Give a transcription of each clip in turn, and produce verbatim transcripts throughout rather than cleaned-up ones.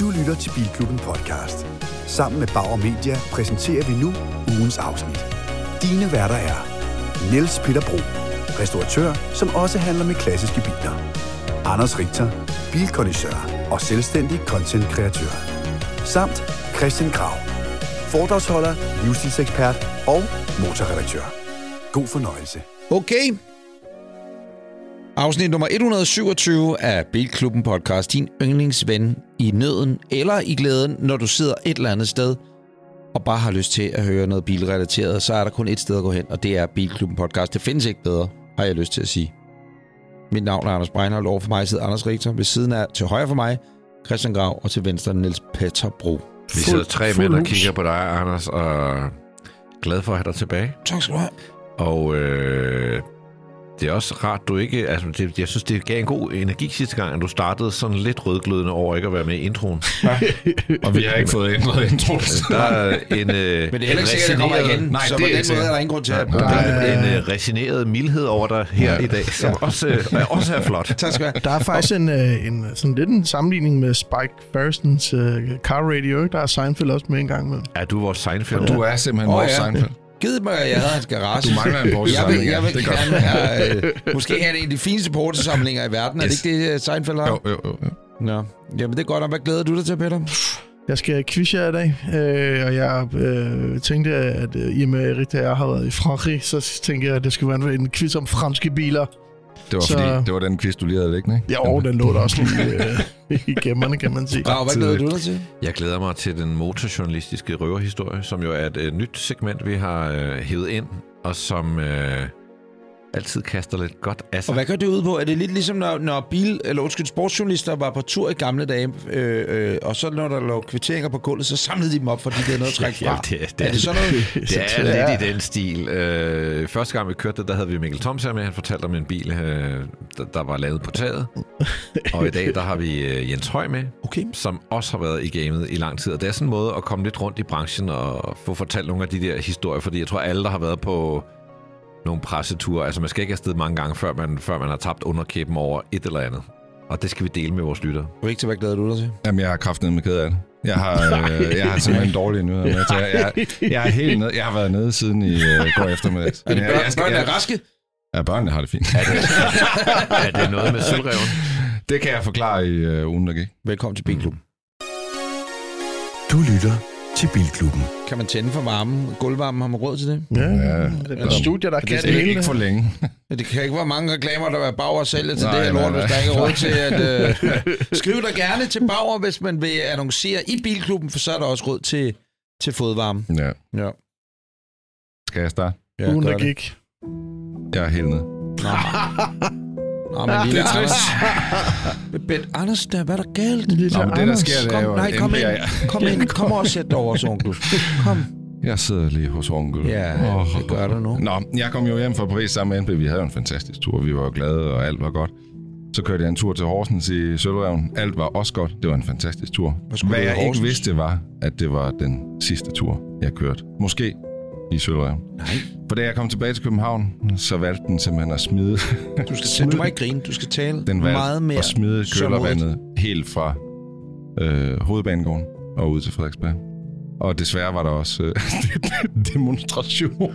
Du lytter til Bilklubben Podcast. Sammen med Bauer Media præsenterer vi nu ugens afsnit. Dine værter er Niels Peter Bro, restauratør, som også handler med klassiske biler. Anders Richter, bilkondisør og selvstændig content-kreatør. Samt Christian Grau, foredragsholder, livsstilsekspert og motorredaktør. God fornøjelse. Okay. Afsnit nummer et hundrede syvogtyve af Bilklubben Podcast, din yndlingsven i nøden eller i glæden, når du sidder et eller andet sted og bare har lyst til at høre noget bilrelateret, så er der kun et sted at gå hen, og det er Bilklubben Podcast. Det findes ikke bedre, har jeg lyst til at sige. Mit navn er Anders Breinholt, over for mig sidder Anders Richter, ved siden af til højre for mig Christian Grau og til venstre Niels Petter Bro. Vi sidder tre mænd og kigger på dig, Anders, og glad for at have dig tilbage. Tak skal du have. Og øh... det er også rart, du ikke... Altså, det, jeg synes, det gav en god energi sidste gang, at du startede sådan lidt rødglødende over ikke at være med i introen. Ja. Og vi har ikke fået ændret introen. Der er en... Øh, men det er heller ikke sikkert, at kommer igen. Nej, så det, på den måde er der ingen grund til at... Der er en øh, resigneret mildhed over dig her ja. i dag, som ja. også, øh, også er flot. Tak skal du have. Der er faktisk en, øh, en, sådan lidt en sammenligning med Spike Ferstons øh, Car Radio. Ikke? Der er Seinfeld også med en gang med. Ja, du er vores Seinfeld. Og du er simpelthen oh, vores ja. Seinfeld. Gid mig, at jeg havde hans garage. Du mangler en Porsche-samling. Jeg vil, jeg vil gerne have, øh, måske have en af de fineste Porsche-samlinger i verden. Er det ikke det, Seinfeld har? Jo, jo, jo. Nå. Jamen, det er godt. Og hvad glæder du dig til, Peter? Jeg skal quizze jer i dag, øh, og jeg øh, tænkte, at øh, i og med Rita og jeg har været i Frankrig, så tænkte jeg, at det skulle være en quiz om franske biler. Det var, så... fordi, det var den quiz, du lige havde liggende, ikke? Jo, den lå der også lige øh, i gemmerne, kan man sige. Brav, hvad glæder du dig til? Jeg glæder mig til den motorjournalistiske røverhistorie, som jo er et øh, nyt segment, vi har øh, hævet ind, og som øh, altid kaster lidt godt af sig. Og hvad gør det ud på? Er det lidt ligesom, når, når bil- eller undskyld, sportsjournalister var på tur i gamle dage, øh, øh, og så når der lå kvitteringer på gulvet, så samlede de dem op, fordi det er noget at trække fra. Ja, det er, det er, er det sådan noget? Det, det er, er lidt i den stil. Øh, første gang vi kørte det, der havde vi Mikkel Thomsen med. Han fortalte om en bil, øh, der, der var lavet på taget. Og i dag, der har vi øh, Jens Høj med, okay. som også har været i gamet i lang tid. Og det er sådan en måde at komme lidt rundt i branchen og få fortalt nogle af de der historier, fordi jeg tror, alle, der har været på... nogle presseture. Altså, man skal ikke afsted mange gange, før man, før man har tabt underkæben over et eller andet. Og det skal vi dele med vores lyttere. Rigtig, hvad glæder du dig til? Jamen, jeg har kraftedeme ked af det. Jeg har, øh, jeg har simpelthen dårlige nyheder med. Så jeg, jeg, jeg, er helt ned, jeg har været nede siden i øh, går eftermiddags. Er det børn, jeg, jeg skal, børnene er raske? Ja, børnene har det fint. Er det, er det noget med Sølvræven? Det kan jeg forklare i øh, ugen, der gik. Velkommen til Bilklubben. Du lytter til Bilklubben. Kan man tænde for varmen? Gulvvarmen, har man råd til det? Ja, ja. Det er studier, der kan det hele. Ikke for længe. Det kan ikke være mange reklamer, der er Bauer sælger til nej, det her lort, hvis der ikke er råd til at... Øh, skriv dig gerne til Bauer, hvis man vil annoncere i Bilklubben, for så er der også råd til, til fodvarme. Ja. ja. Skal jeg starte? Ja, ugen, der gik. Jeg er helt nede. Nå, men lille det er Anders. Bet Anders, der, hvad er der galt? Lille Nå, men Anders. Det, der sker, det er jo... Kom, nej, kom ind. Kom ind. Kom og sæt dig over hos onkel. Kom. Jeg sidder lige hos onkel. Ja, oh, det gør du nu. Nå, jeg kom jo hjem fra Paris sammen med N B. Vi havde en fantastisk tur. Vi var glade, og alt var godt. Så kørte jeg en tur til Horsens i Sølvræven. Alt var også godt. Det var en fantastisk tur. Hvad, hvad jeg ikke vidste var, at det var den sidste tur, jeg kørte. Måske i Sølvræven. Nej. For da jeg kom tilbage til København, så valgte den simpelthen at smide... Du skal smide. Du må ikke grine, du skal tale den meget mere... Den valgte smide kølervandet helt fra øh, hovedbanegården og ud til Frederiksberg. Og desværre var der også øh, demonstration.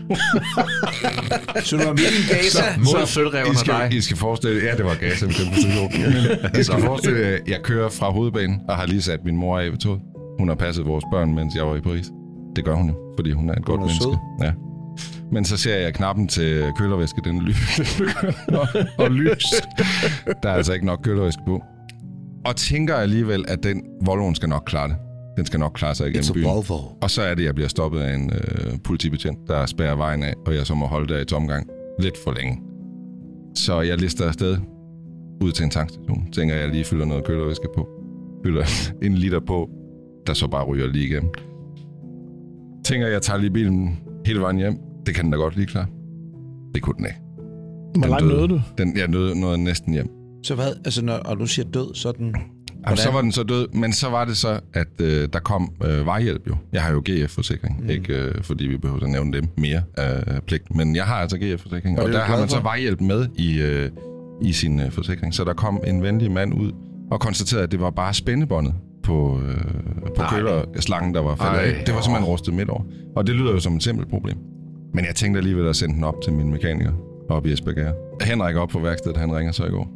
Så du var midt i Gaza? Mod Sølvræven og dig? I skal forestille... Ja, det var Gaza. I skal forestille, at jeg kører fra hovedbanen og har lige sat min mor af ved toget. Hun har passet vores børn, mens jeg var i Paris. Det gør hun jo, fordi hun er et godt er menneske. Ja. Men så ser jeg knappen til kølervæske, den begynder at lyse. Der er altså ikke nok kølervæske på. Og tænker alligevel, at den Volvoen skal nok klare det. Den skal nok klare sig igennem byen. Volvo. Og så er det, jeg bliver stoppet af en øh, politibetjent, der spærrer vejen af, og jeg så må holde der i tomgang lidt for længe. Så jeg lister afsted ud til en tankstation. Tænker jeg lige fylder noget kølervæske på. Fylder en liter på, der så bare ryger lige igennem. Tænker jeg tager lige bilen hele vejen hjem. Det kan den da godt lige klare. Det kunne den ikke. Hvor langt nødde du? Den, jeg nødde noget næsten hjem. Så hvad? Altså, når, når du siger død, så den... Jamen, så var den så død, men så var det så, at øh, der kom øh, vejhjælp jo. Jeg har jo G F-forsikring, mm. ikke øh, fordi vi behøver at nævne dem mere af øh, pligt. Men jeg har altså G F-forsikring, og, og der har man så vejhjælp med i, øh, i sin øh, forsikring. Så der kom en venlig mand ud og konstaterede, at det var bare spændebåndet, på, øh, på kølerslangen, der var faldet Ej, af. Det var simpelthen rustet midt over. Og det lyder jo som et simpelt problem. Men jeg tænkte alligevel at sende den op til min mekaniker op i Esbjerg. Henrik op på værkstedet, han ringer så i går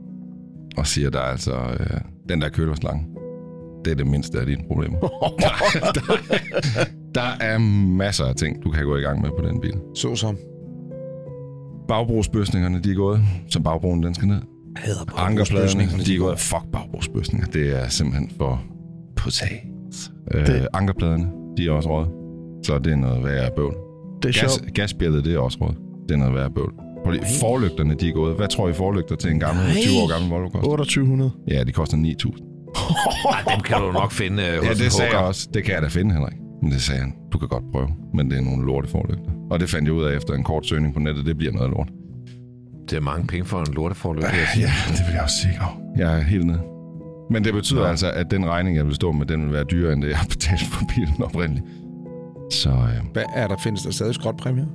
og siger, der er altså øh, den der kølerslange. Det er det mindste af dine problemer. Der, der, der er masser af ting, du kan gå i gang med på den bil. Såsom? Bagbrugsbøsningerne, de er gået, så bagbroen, den skal ned. Ankerpladerne, de er gået. Fuck bagbrugsbøsninger. Det er simpelthen for potag. Øh, ankerpladerne, de er også røde. Så det er noget værre bøvl. Gas, gasbjældet, det er også rødt. Det er noget værre bøvl. Forlygterne, de er gået. Hvad tror I forlygter til en gammel, Nej. tyve år gammel Volvo koster? otteogtyve hundrede. Ja, de koster ni tusind. Ej, dem kan du nok finde øh, hos. Ja, det sagde jeg også. Det kan jeg da finde, Henrik. Men det sagde han. Du kan godt prøve, men det er nogle lorte forlygter. Og det fandt jeg ud af efter en kort søgning på nettet. Det bliver noget lort. Det er mange penge for en lorteforlygter. Øh, ja, det vil jeg også sikker. Jeg er helt nede. Men det betyder Nå. altså, at den regning, jeg vil stå med, den vil være dyrere, end det jeg har betalt for bilen oprindeligt. Så, øh... Hvad er der? Findes der stadig skrotpræmier?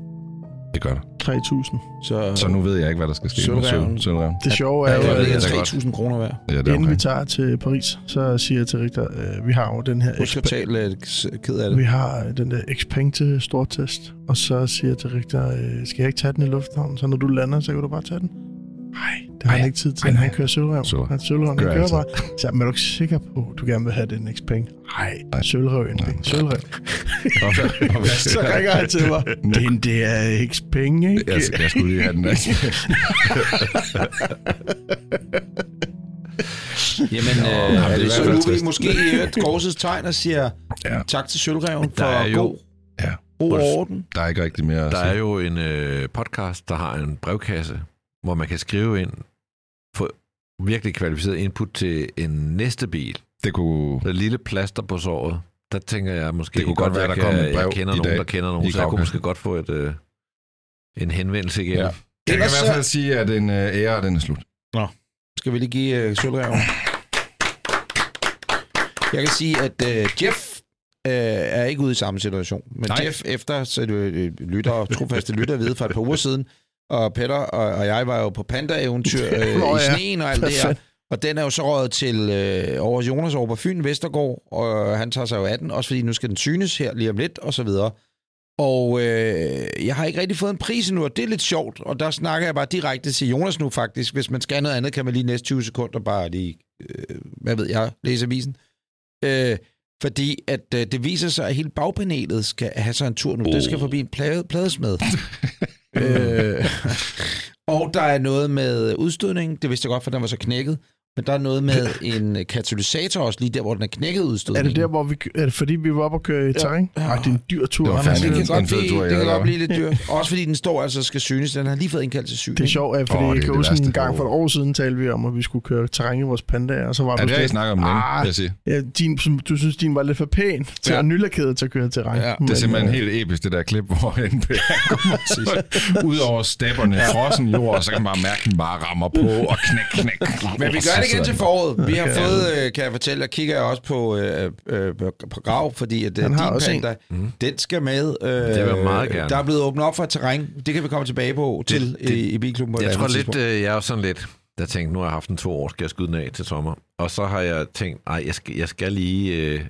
Det gør der. tre tusind. Så, så nu ved jeg ikke, hvad der skal ske. Sølvræven. Sølvræven. Det sjove er, ja, at det er tre tusind kroner værd. Ja, inden omkring vi tager til Paris, så siger jeg til Richter, øh, vi har jo den her Xpeng. Vi har den der Xpeng til stortest. Og så siger jeg til Richter, øh, skal jeg ikke tage den i lufthavnen? Så når du lander, så kan du bare tage den. Nej, det har Ej, han ikke tid til. Ej, han kører Sølvræven. Sølvræven. Han Sølvræven. Kører han kører bare. Så er du ikke sikker på, at du gerne vil have den Xpeng? Nej, Sølvræven. Sølvræven. Så ringer han til mig. Den der Xpeng, ikke? Jeg, jeg skulle lige have den der Xpeng. Jamen, øh, Nå, det er så nu vi måske i et korsestegn og siger ja. tak til Sølvræven for god. Ja. God orden. Der er ikke rigtig mere. Der er jo en øh, podcast, der har en brevkasse, hvor man kan skrive ind, få virkelig kvalificeret input til en næste bil. Det kunne... Det lille plaster på såret. Der tænker jeg måske... Det kunne godt være, der kom et brev i dag. Jeg kender nogen, der kender nogen, så jeg kunne måske godt få et, øh, en henvendelse igen. Ja. Jeg kan i hvert fald sige, at en øh, ære, den er slut. Nå. Skal vi lige give øh, Sølvræven? Jeg kan sige, at øh, Jeff øh, er ikke ude i samme situation. Men Nej. Jeff, efter så øh, lytter, trofaste lytter ved fra et par uger siden, og Peter og jeg var jo på panda-eventyr øh, Nå, ja. i sneen og alt det her. Og den er jo så røget til øh, over Jonas over på Fyn, Vestergaard, og han tager sig jo af den, også fordi nu skal den synes her lige om lidt, og så videre. Og øh, jeg har ikke rigtig fået en pris endnu, og det er lidt sjovt, og der snakker jeg bare direkte til Jonas nu faktisk. Hvis man skal noget andet, kan man lige næste tyve sekunder bare lige, øh, hvad ved jeg, læse avisen. Øh, fordi at øh, det viser sig, at hele bagpanelet skal have sig en tur nu. Oh. Det skal forbi en plade, pladesmed. øh, og der er noget med udstødning. Det vidste jeg godt, for den var så knækket. Men der er noget med en katalysator også, lige der, hvor den er knækket udstødning. Er det der, hvor vi... Er det fordi, vi var oppe og køre i terræn? Ja. Ej, det er en dyr tur. Det, var det, kan, godt blive, tur, det kan godt blive lidt dyrt. Også fordi den står altså skal synes. Den har lige fået indkaldt til syning. Det er sjovt, fordi oh, jeg kan huske en gang for et år siden, talte vi om, at vi skulle køre terræn i vores pandaer. Og så var ja, det er det, snakker om ah, den, sige. Ja, din, du synes, din var lidt for pæn til ja. at nylakede til at køre terræn. Ja. Det er simpelthen ja. helt episk, det der klip, hvor en pæn ud over stepperne, frossen jord, og så kan man bare mærke, den bare rammer på og knæk, knæk. Det er igen til foråret. Vi har okay. fået, kan jeg fortælle, og kigger jeg også på, øh, øh, på Grav, fordi at din panda, mm. den skal med. Øh, det var meget gerne. Der er blevet åbnet op for et terræn. Det kan vi komme tilbage på det, til det, i, i Bilklubben. Jeg, jeg tror lidt, øh, jeg er sådan lidt, der tænkte, nu har jeg haft en to år, skal jeg skyde den af til sommer. Og så har jeg tænkt, nej, jeg skal, jeg skal lige, øh,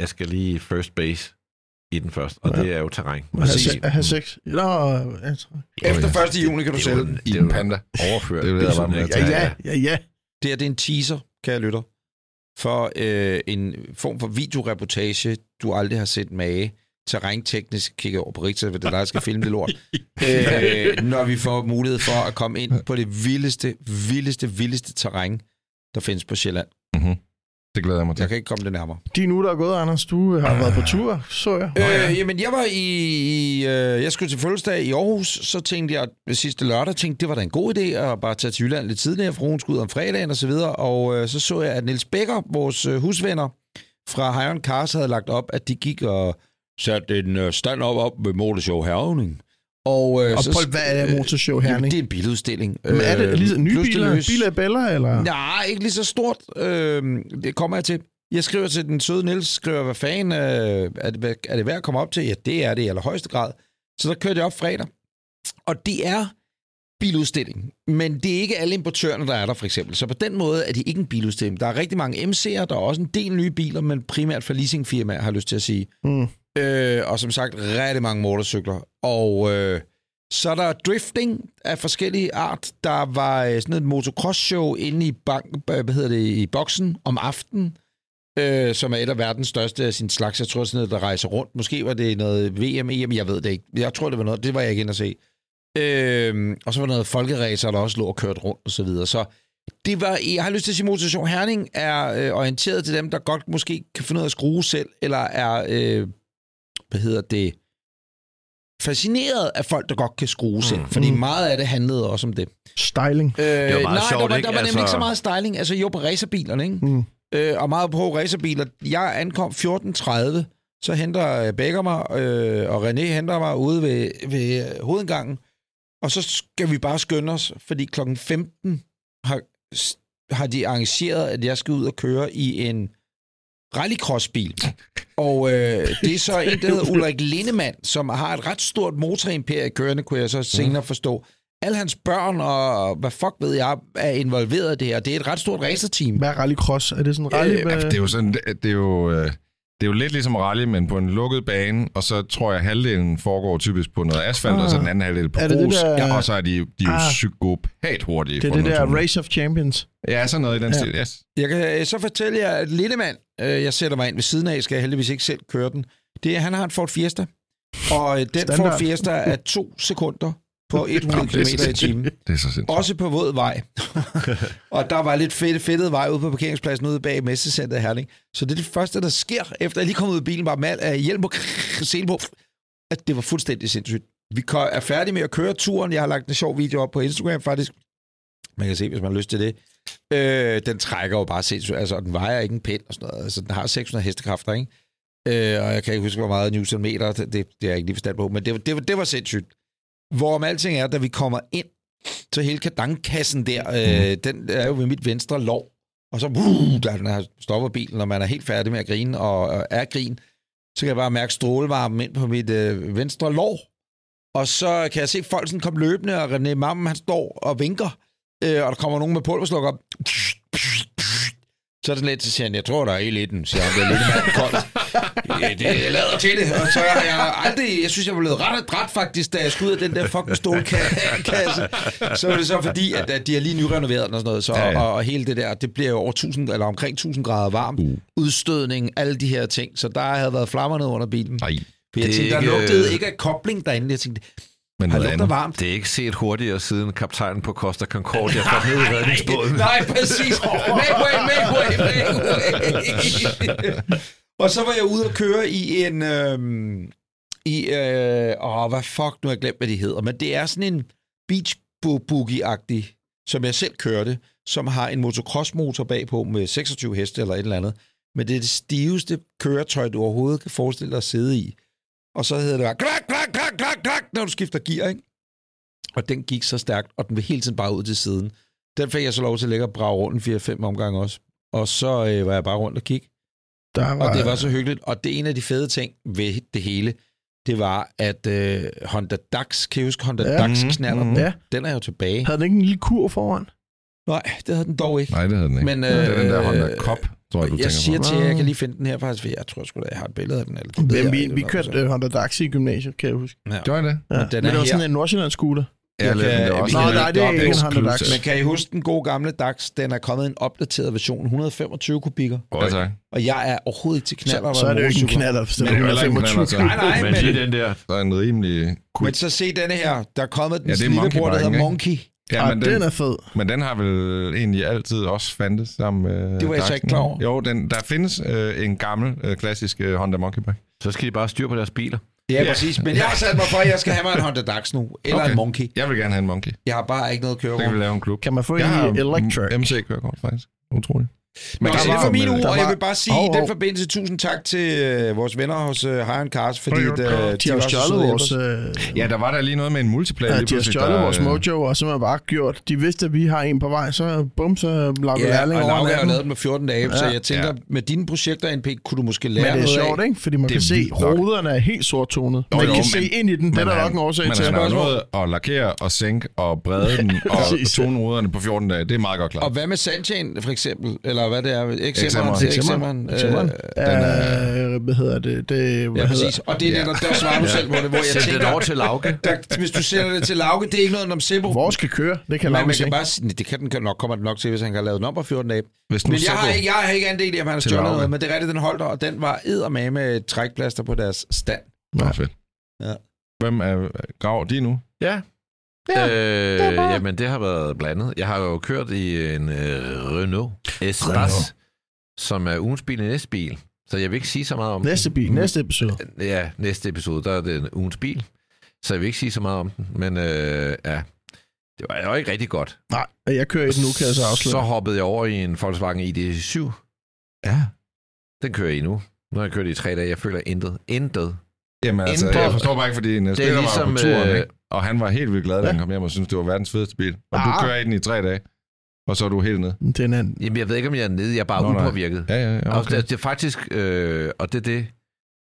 jeg skal lige first base i den først, og ja. det er jo terræn. At have sex? Efter første juni kan du sælge i en panda. Overfør. Det vil jeg bare med. Ja, ja, ja. Det her, det er en teaser, kære lytter, for øh, en form for videoreportage, du aldrig har set med terrænteknisk kigger over på Richter, ved det der, skal filme det lort, øh, når vi får mulighed for at komme ind på det vildeste, vildeste, vildeste terræn, der findes på Sjælland. Mm-hmm. Det glæder jeg mig til. Jeg kan ikke komme det nærmere. De nu, der er gået, Anders, du har øh. været på tur, så jeg. Øh, øh, jamen, jeg var i... i øh, jeg skulle til fødselsdag i Aarhus, så tænkte jeg sidste lørdag, tænkte, det var da en god idé at bare tage til Jylland lidt tidligere, for hun skulle ud om fredagen og så videre, og øh, så så jeg, at Niels Bækker, vores øh, husvenner fra High on Cars, havde lagt op, at de gik og satte en øh, stand op op med Motor Show Herning. Og, øh, og så, Paul, hvad er Motor Show Herning? Øh, det er en biludstilling. Men er det lige så nye biler? Biler af Bella, eller? Nej, ikke lige så stort. Øh, det kommer jeg til. Jeg skriver til den søde Niels, skriver, hvad fanden øh, er, det, er det værd at komme op til? Ja, det er det i allerhøjeste grad. Så der kørte jeg op fredag. Og det er biludstilling, men det er ikke alle importørerne, der er der for eksempel. Så på den måde er det ikke en biludstilling. Der er rigtig mange M C'er, der er også en del nye biler, men primært for leasingfirmaer, har jeg lyst til at sige. Mm. Øh, og som sagt, rigtig mange motorcykler. Og øh, så er der drifting af forskellige art. Der var sådan et motocross-show inde i, bank, hvad hedder det, i boksen om aftenen, øh, som er et af verdens største af sin slags. Jeg tror sådan noget, der rejser rundt. Måske var det noget V M, E M, jeg ved det ikke. Jeg tror, det var noget. Det var jeg ikke inde at se. Øh, og så var der noget folkeræser, der også lå og kørte rundt og så videre. Så det var, jeg har lyst til at sige, Motor Show Herning er øh, orienteret til dem, der godt måske kan finde ud af at skrue selv, eller er, øh, hvad hedder det, fascineret af folk, der godt kan skrue selv. Mm. Fordi mm. meget af det handlede også om det. Styling. Øh, det var meget nej, sjovt, der var, der var nemlig altså... ikke så meget styling. Altså jo på racerbilerne, ikke? Mm. Øh, og meget på racerbiler. Jeg ankom fjorten tredive, så henter Bækker mig, øh, og René henter mig ude ved, ved hovedindgangen. Og så skal vi bare skynde os, fordi klokken femten har, har de arrangeret, at jeg skal ud og køre i en rallycrossbil. Og øh, det er så en, der hedder Ulrik Lindemann, som har et ret stort motorimperie kørende, kunne jeg så senere forstå. Alle hans børn og hvad fuck ved jeg, er involveret i det her. Det er et ret stort racerteam. Hvad er rallycross? Er det sådan en rally? Øh, ja, det er jo sådan, det, det er jo... Øh... Det er jo lidt ligesom rally, men på en lukket bane, og så tror jeg, at halvdelen foregår typisk på noget asfalt, ah, og så den anden halvdel på grus, der... og så er de, de er jo ah, psykopat hurtige. Det er det der Race of Champions. Ja, sådan noget i den ja. stil, yes. Jeg kan så fortælle jer, at Lindemann, øh, jeg sætter mig ind ved siden af, skal jeg heldigvis ikke selv køre den, det er, han har en Ford Fiesta, og den Standard. Ford Fiesta er to sekunder på hundrede kilometer i timen. Det er så sindssygt. Også på våd vej. Og der var lidt fedt, fedtet vej ude på parkeringspladsen ude bag Messecenteret i Herning. Så det er det første, der sker, efter jeg lige kom ud af bilen, bare mal af hjelm på selen på, at det var fuldstændig sindssygt. Vi er færdige med at køre turen. Jeg har lagt en sjov video op på Instagram, faktisk. Man kan se, hvis man har lyst til det. Øh, den trækker jo bare sindssygt. Altså, den vejer ikke en pind og sådan noget. Altså, den har seks hundrede hestekræfter, ikke? Øh, og jeg kan ikke huske, hvor meget newtonmeter. Det, det, det er jeg ikke lige forstand på. Men det, det, det var sindssygt. Hvorom alting er, da vi kommer ind til hele kadankkassen der, øh, den er jo ved mit venstre lov, og så uh, der den her, stopper bilen, og man er helt færdig med at grine, og, og er grin, så kan jeg bare mærke strålevarmen ind på mit øh, venstre lov, og så kan jeg se folk sådan komme løbende, og René Mammen, han står og vinker, øh, og der kommer nogen med pulverslukker op. Så er det sådan lidt, så siger han, jeg tror, der er el i den, siger han, det er lidt manden koldt. Ja, det lader til det. Og så har jeg aldrig, jeg synes, jeg var blevet ret dræt faktisk, da jeg skulle ud af den der fucking stålkasse. Så er det så fordi, at, at de har lige nyrenoveret den og sådan noget, så, ja, ja. Og, og hele det der, det bliver jo over tusind, eller omkring tusind grader varmt, uh. udstødning, alle de her ting. Så der havde været flammer ned under bilen. Nej, for jeg tænkte, der lugtede ikke af kobling derinde, jeg tænkte... Men noget andet. Varmt. Det er ikke set hurtigere siden kaptajnen på Costa Concordia fra ned i redningsbåden. Nej, præcis. Make way, make way, make way. Og så var jeg ude at køre i en... Øhm, i, øh, åh, hvad fuck, nu har jeg glemt, hvad de hedder. Men det er sådan en beach boogie-agtig, som jeg selv kørte, som har en motocross-motor bagpå med seksogtyve heste eller et eller andet. Men det er det stiveste køretøj, du overhovedet kan forestille dig at sidde i. Og så hedder det bare, klak, klak, klak, klak, klak, når du skifter gear, ikke? Og den gik så stærkt, og den blev hele tiden bare ud til siden. Den fik jeg så lov til at lægge og brage rundt en fire fem omgange også. Og så øh, var jeg bare rundt og kigge. Var... Og det var så hyggeligt. Og det er en af de fede ting ved det hele, det var, at øh, Honda Dax, kan I huske Honda ja, Dax-knalderen? Mm, ja. Den er jo tilbage. Havde den ikke en lille kur foran? Nej, det havde den dog ikke. Nej, det havde den ikke. Men, øh, det er den der Honda Cup. Tror, jeg siger på. Til jer, jeg kan lige finde den her faktisk, for jeg tror sgu da, jeg har et billede af den. Eller det Hvem, vi jeg, vi kørte Honda Dax i gymnasiet, kan jeg huske. Ja. Det var det. Ja. Men, den Men det var sådan her. En Nordsjælland-scooter. Ja, kan, den også. Nå, nej, det er ikke en Honda Dax. Men kan I huske den gode gamle Dax? Den er kommet en opdateret version, et hundrede femogtyve kubikker. Oh, tak. Og jeg er overhovedet ikke til knaller. Så, så er det jo ikke en knaller, for det er et hundrede femogtyve. Nej, nej, men det er den der. Der er en rimelig... Men så se denne her. Der er kommet den lillebror, der hedder Monkey. Ja, men den, den er fed. Men den har vel egentlig altid også fandtes sammen med... Det var jeg så ikke klar over. Jo, den, der findes øh, en gammel, øh, klassisk øh, Honda Monkey Bag. Så skal de bare styre på deres biler. Ja, ja, præcis. Men jeg har sat mig for, at jeg skal have mig en Honda Dax nu. Eller okay. En Monkey. Jeg vil gerne have en Monkey. Jeg har bare ikke noget kørekort. Så kan vi lave en klub. Kan man få jeg en electric? M C-kørekort, faktisk. Utroligt. Men det var mine ord, og jeg vil bare sige, oh, oh. i den forbindelse, tusind tak til uh, vores venner hos uh, Hiron Cars, fordi oh, okay. de, de har stjålet vores... Uh, ja, der var der lige noget med en multiplayer. Ja, de har stjålet vores mojo, og så har bare gjort... De vidste, at vi har en på vej, så bum, så lappede ja, Erling over natten. Ja, og Lauke har lavet dem med fjorten dage, ja. Så jeg tænker, ja. Med dine projekter, N P, kunne du måske lære noget af. Men det er sjovt, ikke? Fordi man det kan se, ruderne er helt sorttonet. Man jo, kan men, se ind i den, det er der nok en årsag til. Man har nået at lakere og sænke og brede den, og tone ruderne på fjorten dage. Det er meget godt klart. Og hvad med sandtjen, for eksempel? Eller hvad det er, Xemeren, Xemeren, hvad hedder det, det hvad ja, præcis, og det er det, der, der svarer du selv på det, hvor jeg tænker, det over til Lauke. Der, hvis du sælger det til Lauke, det er ikke noget om Sebo. Hvor skal køre, det kan Lauke ikke. Bare, det kan den nok, kommer den nok til, hvis han kan lave den op på fjorten dage. Hvis men jeg har, jeg har ikke andel i, at han har stjålet noget, men det er rigtigt, den holdt der, og den var eddermame med trækplaster på deres stand. Nå, fedt. Ja. Hvem er Grav, de nu? Ja. Ja, øh, det jamen, det har været blandet. Jeg har jo kørt i en øh, Renault Espace, Renault. Som er ugens bil, næste bil. Så jeg vil ikke sige så meget om næste bil, den. Næste episode. Ja, næste episode, der er det en ugens bil. Så jeg vil ikke sige så meget om den. Men øh, ja, det var jo ikke rigtig godt. Nej, jeg kører ikke nu, kan jeg så afsløre. Så hoppede jeg over i en Volkswagen I D syv. Ja. Den kører jeg i nu. Nu har jeg kørt i tre dage. Jeg føler intet. Intet. Jamen altså, jeg forstår bare ikke, fordi en spiller ligesom, var på turen, ikke? Og han var helt vildt glad, da han kom hjem og synes det var verdens fedeste bil. Og ah. du kører i den i tre dage, og så er du helt nede. Den er... Jamen, jeg ved ikke, om jeg er nede. Jeg er bare Nå, upåvirket. Ja, ja, okay. Og det, det er faktisk, øh, og det er det,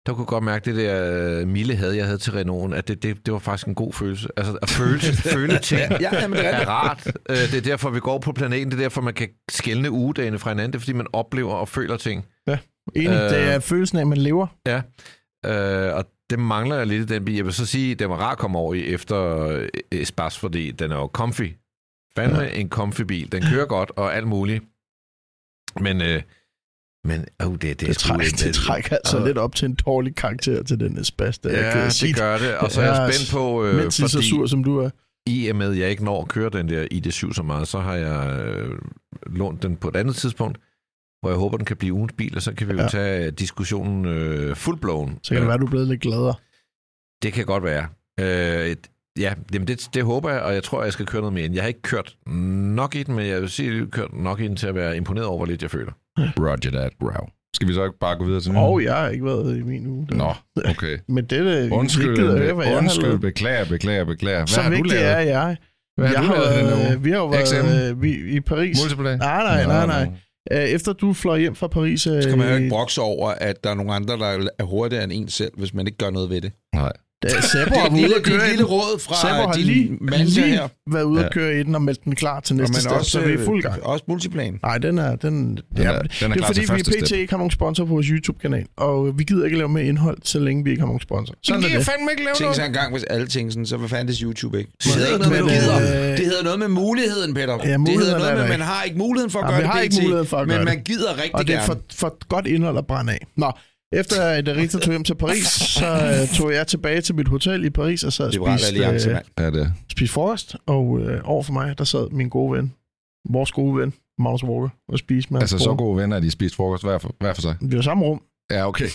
der kunne godt mærke, det der milde had, jeg havde til Renaulten, at det, det, det var faktisk en god følelse. Altså, at føle ting ja, jamen, det er, er rart. Det er derfor, vi går på planeten. Det er derfor, man kan skelne ugedagene fra hinanden. Det er, fordi man oplever og føler ting. Ja, enig. Øh, det er følelsen af, at man lever. Ja, øh, og det mangler jeg lidt i den bil. Jeg vil så sige, at den var rar at komme over i efter Espace, fordi den er jo comfy. Fandme ja. En comfy bil. Den kører godt og alt muligt. Men, øh, men oh, det, det, det er træk, det, det trækker altså og, lidt op til en dårlig karakter til den Espace, der ja, jeg kører sit. Det gør det. Og så er jeg ja, spændt på, øh, fordi så sur, som du er. I og med, jeg ikke når at køre den der I D syv så meget, så har jeg øh, lånt den på et andet tidspunkt. Hvor jeg håber, den kan blive ugens bil, og så kan vi jo ja. tage diskussionen øh, fuldblown. Så kan det være, du er blevet lidt gladere. Det kan godt være. Øh, et, ja, jamen det, det håber jeg, og jeg tror, jeg skal køre noget mere ind. Jeg har ikke kørt nok i den, men jeg vil sige, at jeg har kørt nok i den til at være imponeret over, hvor lidt jeg føler. Roger that, wow. Skal vi så ikke bare gå videre til nu? Åh, oh, jeg har ikke været i min uge. Nå, okay. Men det, undskyld, jeg be, undskyld beklager, beklager, beklager. Hvad så har vigtigt du lavet? Er jeg. Hvad jeg har du lavet denne uge? Vi har jo været øh, vi, i Paris. Multiplay? Nej, nej, nej, nej. nej. Efter du fløj hjem fra Paris... Så kan man jo ikke brokse over, at der er nogle andre, der er hurtigere end en selv, hvis man ikke gør noget ved det. Nej. Det er et lille, lille råd fra din mand her. Været ude at køre i den og melde den klar til næste step, så vi er i fuld gang. Også multiplan. Nej, den er... Den, ja, ja, den er det er fordi, vi pt. ikke har nogen sponsor på vores YouTube-kanal, og vi gider ikke lave mere indhold, så længe vi ikke har nogen sponsor. Sådan det er det. Fandme ikke lave noget. Tænk sig en gang, hvis alle tænkte sådan, så hvad fanden er YouTube ikke? Det hedder, noget, men, gider. Øh... det hedder noget med muligheden, Peter. Ja, det hedder noget med, at man har ikke muligheden for at gøre det. Man har ikke muligheden for at gøre det. Men man gider rigtig gerne. Og det er for godt indhold at brænde af. Nå. Efter at Rita tog hjem til Paris, så uh, tog jeg tilbage til mit hotel i Paris, og så og spiste, uh, ja, det. spiste frokost. Og uh, over for mig, der sad min gode ven, vores gode ven, Magnus Walker, og spiste med. Altså så gode venner, at de spiste frokost hver for, hver for sig? Vi var i samme rum. Ja, okay.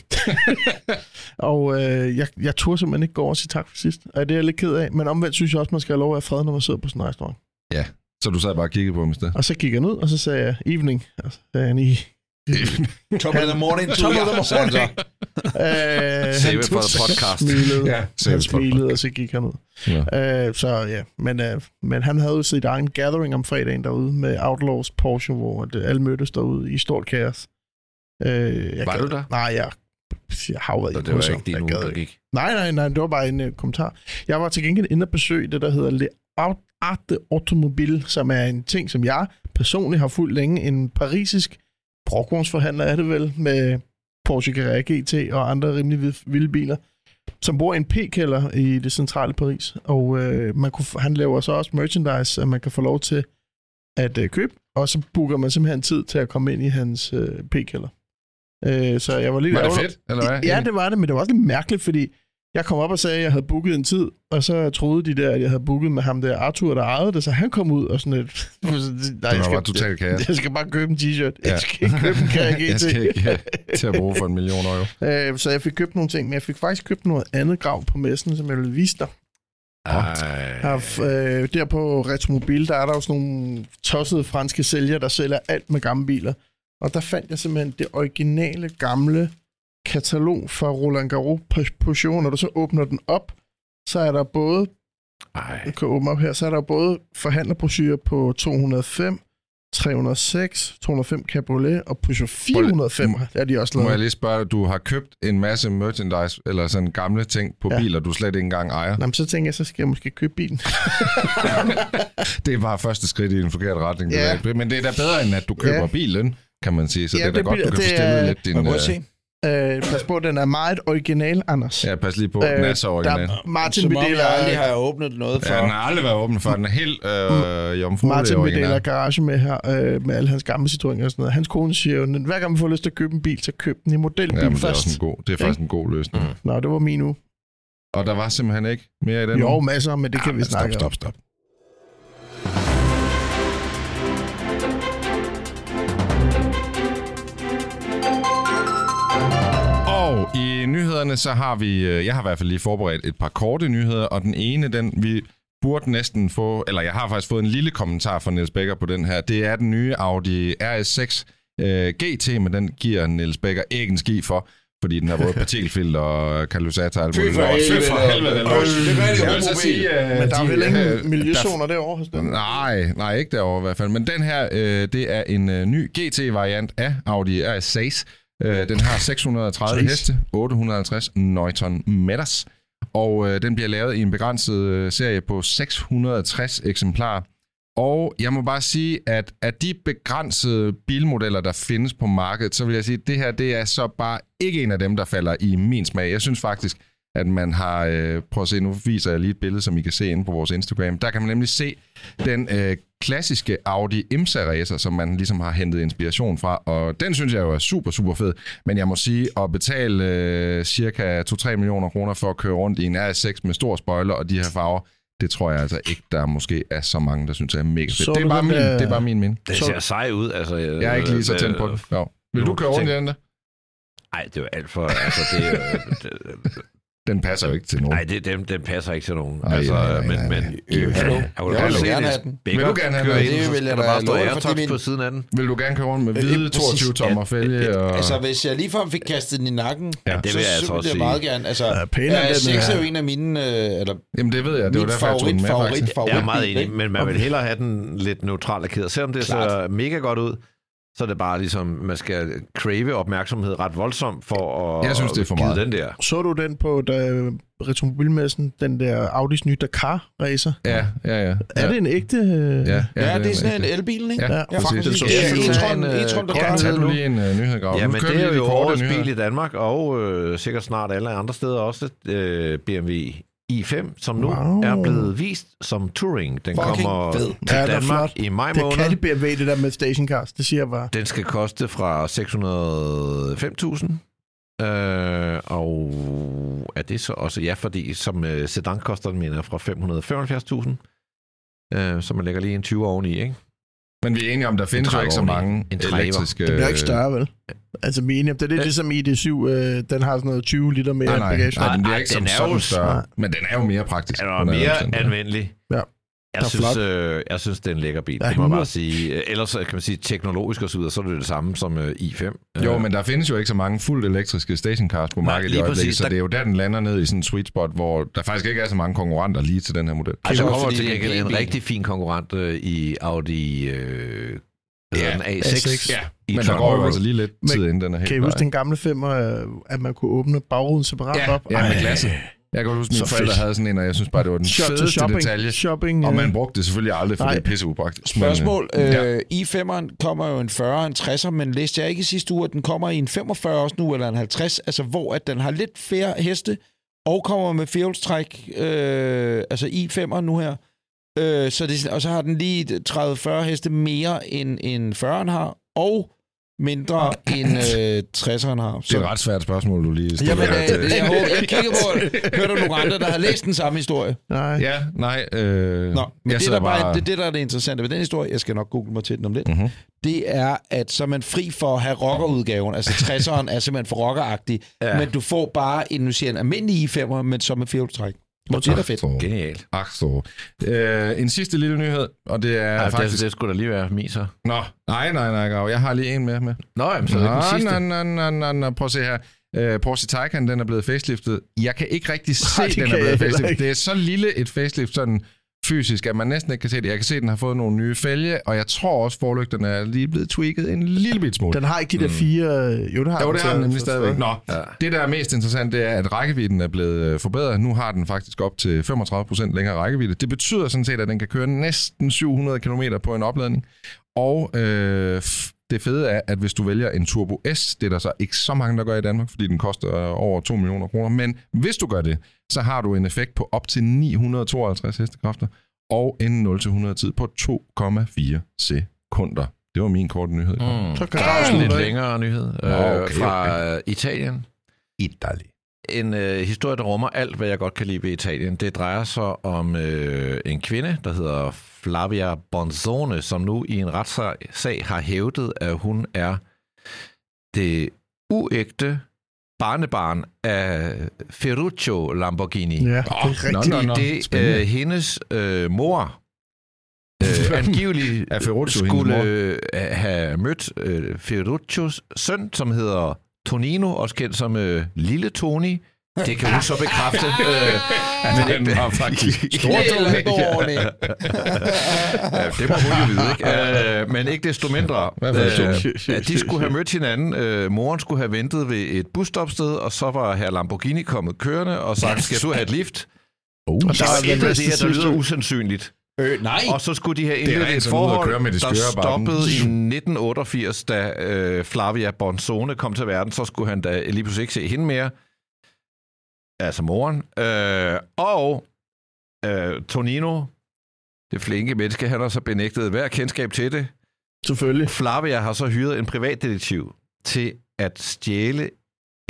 og uh, jeg, jeg turde simpelthen ikke gå over og sige tak for sidst. Og det er jeg lidt ked af, men omvendt synes jeg også, man skal have lov at have fred, når man sidder på sådan en restaurant. Ja, så du sad bare og kiggede på ham i stedet? Og så gik jeg ned, og så sagde jeg, evening, og så sagde han i... Top of the morning. Top of the morning. øh, Save it for the podcast. Yeah, han smilede, og så gik han ud. Yeah. Øh, så ja, men, øh, men han havde jo sit egen gathering om fredagen derude med Outlaws Porsche, hvor det, alle mødtes derude i stort kaos. Øh, jeg var gad, du der? Nej, jeg, jeg har været i det. Det var ikke din uge, der gik. Nej, nej, nej, det var bare en øh, kommentar. Jeg var til gengæld inde og besøge det, der hedder Le Arte Automobile, som er en ting, som jeg personligt har fulgt længe. En parisisk brugtvognsforhandler er det vel, med Porsche Carrera G T og andre rimelig vilde biler, som bor i en p-kælder i det centrale Paris. Og øh, man kunne, han laver så også merchandise, at man kan få lov til at øh, købe, og så booker man simpelthen tid til at komme ind i hans øh, p-kælder. Øh, så jeg var lidt... Var det fedt, eller hvad? Ja, det var det, men det var også lidt mærkeligt, fordi jeg kom op og sagde, at jeg havde booket en tid, og så troede de der, at jeg havde booket med ham der, Arthur, der ejede det, så han kom ud og sådan et... Nej, jeg skal, totalt jeg, jeg skal bare købe en t-shirt. Ja. Jeg skal ikke købe en K G T. Jeg skal ikke ja, til at bruge for en million euro. Øh, så jeg fik købt nogle ting, men jeg fik faktisk købt noget andet grav på messen, som jeg ville vise dig. Ej. Øh, der på Retromobil, der er der jo sådan nogle tossede franske sælgere, der sælger alt med gamle biler. Og der fandt jeg simpelthen det originale, gamle katalog fra Roland Garros Peugeot. Når du så åbner den op, så er der både... Ej. Du kan åbne op her. Så er der både forhandlerbrochurer på to nul fem, tre nul seks, to nul fem Cabriolet og Peugeot fire nul fem. Det er de også lavet. Må jeg lige spørge dig, du har købt en masse merchandise eller sådan gamle ting på ja. biler, du slet ikke engang ejer? Nå, men så tænker jeg, så skal jeg måske købe bilen. Det er bare første skridt i den forkerte retning. Ja. Men det er da bedre, end at du køber ja. bilen, kan man sige. Så ja, det er da det, godt, du kan forstille lidt din... Øh, pas på, den er meget original, Anders. Ja, pas lige på, øh, den er så original. Der, Martin Bidela aldrig har åbnet noget for. Ja, den har aldrig været åbnet for. Den er helt øh, jomfruelig. Martin Bidela garage med her, øh, med alle hans gamle Citroën og sådan noget. Hans kone siger jo, hver gang man får lyst til at købe en bil, så køb den i modelbil ja, men først. Det er, også en god, det er faktisk en god løsning. Mm. Nå, det var min uge. Og der var simpelthen ikke mere i den. Jo, masser, men det ja, kan vi snakke om. Stop, stop, stop. Og i nyhederne, så har vi, jeg har i hvert fald lige forberedt et par korte nyheder, og den ene, den vi burde næsten få, eller jeg har faktisk fået en lille kommentar fra Niels Bækker på den her, det er den nye Audi R S seks øh, G T, men den giver Niels Bækker ikke en ski for, fordi den har både partikelfilter og katalysator. Fy for helvede. Det er rigtig sige, men der er vel ingen miljøzoner derovre hos dem? Nej, nej, ikke derovre i hvert fald. Men den her, øh, det er en øh, ny G T-variant af Audi R S seks. Den har seks hundrede og tredive heste, otte hundrede og halvtreds newton-meters, og øh, den bliver lavet i en begrænset øh, serie på seks hundrede og tres eksemplarer. Og jeg må bare sige, at af de begrænsede bilmodeller, der findes på markedet, så vil jeg sige, at det her det er så bare ikke en af dem, der falder i min smag. Jeg synes faktisk, at man har... Øh, prøv at se, nu viser jeg lige et billede, som I kan se inde på vores Instagram. Der kan man nemlig se den... Øh, klassiske Audi IMSA-racer, som man ligesom har hentet inspiration fra, og den synes jeg jo er super, super fed, men jeg må sige, at betale øh, cirka to til tre millioner kroner for at køre rundt i en R S seks med stor spoiler og de her farver, det tror jeg altså ikke, der måske er så mange, der synes, jeg er mega fedt. Det er, bare min, det er bare min minde. Det ser sej ud, altså. Jeg, jeg er ikke lige så tændt på den. Jo. Vil du køre rundt i den der? Nej, det er jo alt for... Altså, det er, det, den passer jo ikke til nogen. Nej, det, den, den passer ikke til nogen. Ej, altså, nej, nej, nej. Men, men øh, hallo. Jeg vil gerne se, have den. Vil du gerne have den? Det vil jeg da love, min... på siden af den. Vil du gerne køre rundt med hvide toogtyve tommer fælge? Og... Altså, hvis jeg ligefrem fik kastet den i nakken, ja, det vil jeg så vil jeg meget gerne. Altså, R S seks er jo en af mine... Eller, jamen, det ved jeg. Det var derfor, jeg tog den med, faktisk. Jeg er meget enig, men man vil hellere have den lidt neutralt lakeret. Selvom det ser mega godt ud, så er det bare ligesom, man skal crave opmærksomhed ret voldsomt for at... Jeg synes, det er for meget. Den der. Så du den på Retromobilmessen, den der Audis nye Dakar-racer? Ja, ja, ja. Er det en ægte... Ja, ja, ja det er sådan en elbil, ikke? Ja, ja faktisk. Det er en e-tron, der kan tage lige en nyhedgrav. Ja, men det er jo årets bil i Danmark, og øh, sikkert snart alle andre steder også, øh, B M W i fem, som nu wow. er blevet vist som Touring. Den Fucking kommer fed. til ja, Danmark i maj måned. Det kan det B M W, det der med stationcars. Det siger jeg bare. Den skal koste fra seks hundrede og fem tusind. Øh, og er det så også? Ja, fordi som øh, sedan koster den, mener fra fem hundrede og femoghalvfjerds tusind. Øh, så man lægger lige en tyver oveni, ikke? Men vi er enige om, der findes jo ikke så mange elektriske... Det bliver ikke større, vel? Altså, vi er enige om, det er lidt ligesom I D syv, øh, den har sådan noget tyve liter mere nej, bagage. Nej, nej, den bliver ikke som sådan større, men den er jo mere praktisk. Den er mere anvendelig. Ja. Jeg synes, øh, jeg synes, det er en lækker bil, det må man bare sige. Ellers kan man sige, teknologisk og så videre, så er det det samme som øh, i fem. Jo, men der findes jo ikke så mange fuldt elektriske stationcars på markedet i øjeblikket, så det er jo der, den lander ned i sådan en sweet spot, hvor der faktisk ikke er så mange konkurrenter lige til den her model. Altså, altså fordi det er en, en rigtig fin konkurrent øh, i Audi øh, ja, A seks. Ja. I men der går jo altså lige lidt tid, inden den er helt. Kan I huske den gamle femmer, at man kunne åbne bagruden separat ja, op? Ja, med glasset. Jeg kan huske, mine forældre havde sådan en, og jeg synes bare, det var den Shop fedeste shopping, detalje. Shopping, og man brugte det selvfølgelig aldrig, for nej. Det er pisseupraktisk. Spørgsmål. Øh, ja. i femeren kommer jo en fyrre, en tresser, men læste jeg ikke i sidste uge, at den kommer i en femogfyrre også nu, eller en halvtreds, altså hvor at den har lidt flere heste, og kommer med fjolstræk, øh, altså i femeren nu her. Øh, så det, og så har den lige tredive til fyrre heste mere, end, end fyrreren har, og... mindre end øh, tresseren har. Så... Det er et ret svært spørgsmål, du lige stiller. Jamen, øh, jeg, håber, jeg kigger på det. Hører du nogle andre, der har læst den samme historie? Nej. Ja, nej. Øh, Nå, men det, der bare... bare, det, det, der er det interessante ved den historie, jeg skal nok google mig til den om lidt, mm-hmm. det er, at så er man fri for at have rockerudgaven. Altså, tresseren er simpelthen for rockeragtig, ja. Men du får bare en, nu siger en almindelig i femmer, men så med fjolstræk. Hvor det er da fedt. Genialt. Ach så. Øh, en sidste lille nyhed, og det er Ej, faktisk... Det, det skulle da lige være miser. Nå, nej, nej, nej, Grau. Jeg har lige en mere med. Nå, jamen, så er det den sidste. Nå, nå, nå, nå, prøv at se her. Øh, Porsche Taycan, den er blevet faceliftet. Jeg kan ikke rigtig se, at den er blevet faceliftet. Det er så lille et facelift, sådan fysisk, at man næsten ikke kan se det. Jeg kan se, at den har fået nogle nye fælge, og jeg tror også, forlygterne er lige blevet tweaked en lille bit smule. Den har ikke de der fire... Mm. Jo, det har jo, det har den nemlig stadigvæk. Nå, ja. Det, der er mest interessant, det er, at rækkevidden er blevet forbedret. Nu har den faktisk op til femogtredive procent længere rækkevidde. Det betyder sådan set, at den kan køre næsten syv hundrede kilometer på en opladning. Og øh, det fede er, at hvis du vælger en Turbo S, det er der så ikke så mange, der gør i Danmark, fordi den koster over to millioner kroner, men hvis du gør det, så har du en effekt på op til ni hundrede tooghalvtreds hestekræfter og en nul til hundrede tid på to komma fire sekunder. Det var min korte nyhed. Mm. Så kan der lidt længere nyhed øh, okay, fra okay. Italien. Italien. En øh, historie, der rummer alt, hvad jeg godt kan lide ved Italien. Det drejer sig om øh, en kvinde, der hedder Flavia Bonzone, som nu i en retssag har hævdet, at hun er det uægte barnebarn af Ferruccio Lamborghini. Ja, det er rigtigt. Oh, no, no, no. Det er øh, hendes øh, mor, øh, angiveligt skulle øh, have mødt øh, Ferruccios søn, som hedder Tonino, også kendt som øh, Lille Tony. Det kan hun så bekræfte. øh, men den var faktisk Stortony. Ja, det må hun jo vide, ikke? Øh, men ikke desto mindre. Øh, at de skulle have mødt hinanden. Øh, moren skulle have ventet ved et busstopsted, og så var herr Lamborghini kommet kørende og sagt, skal du have et lift? Oh, og der er det her, der lyder usandsynligt. Øh, nej. Og så skulle de have indledt et forhold, det der stoppede i nitten otteogfirs, da øh, Flavia Bonzone kom til verden. Så skulle han da lige pludselig ikke se hende mere. Altså moren. Øh, og øh, Tonino, det flinke menneske, han har så benægtet hver kendskab til det. Selvfølgelig. Flavia har så hyret en privatdetektiv til at stjæle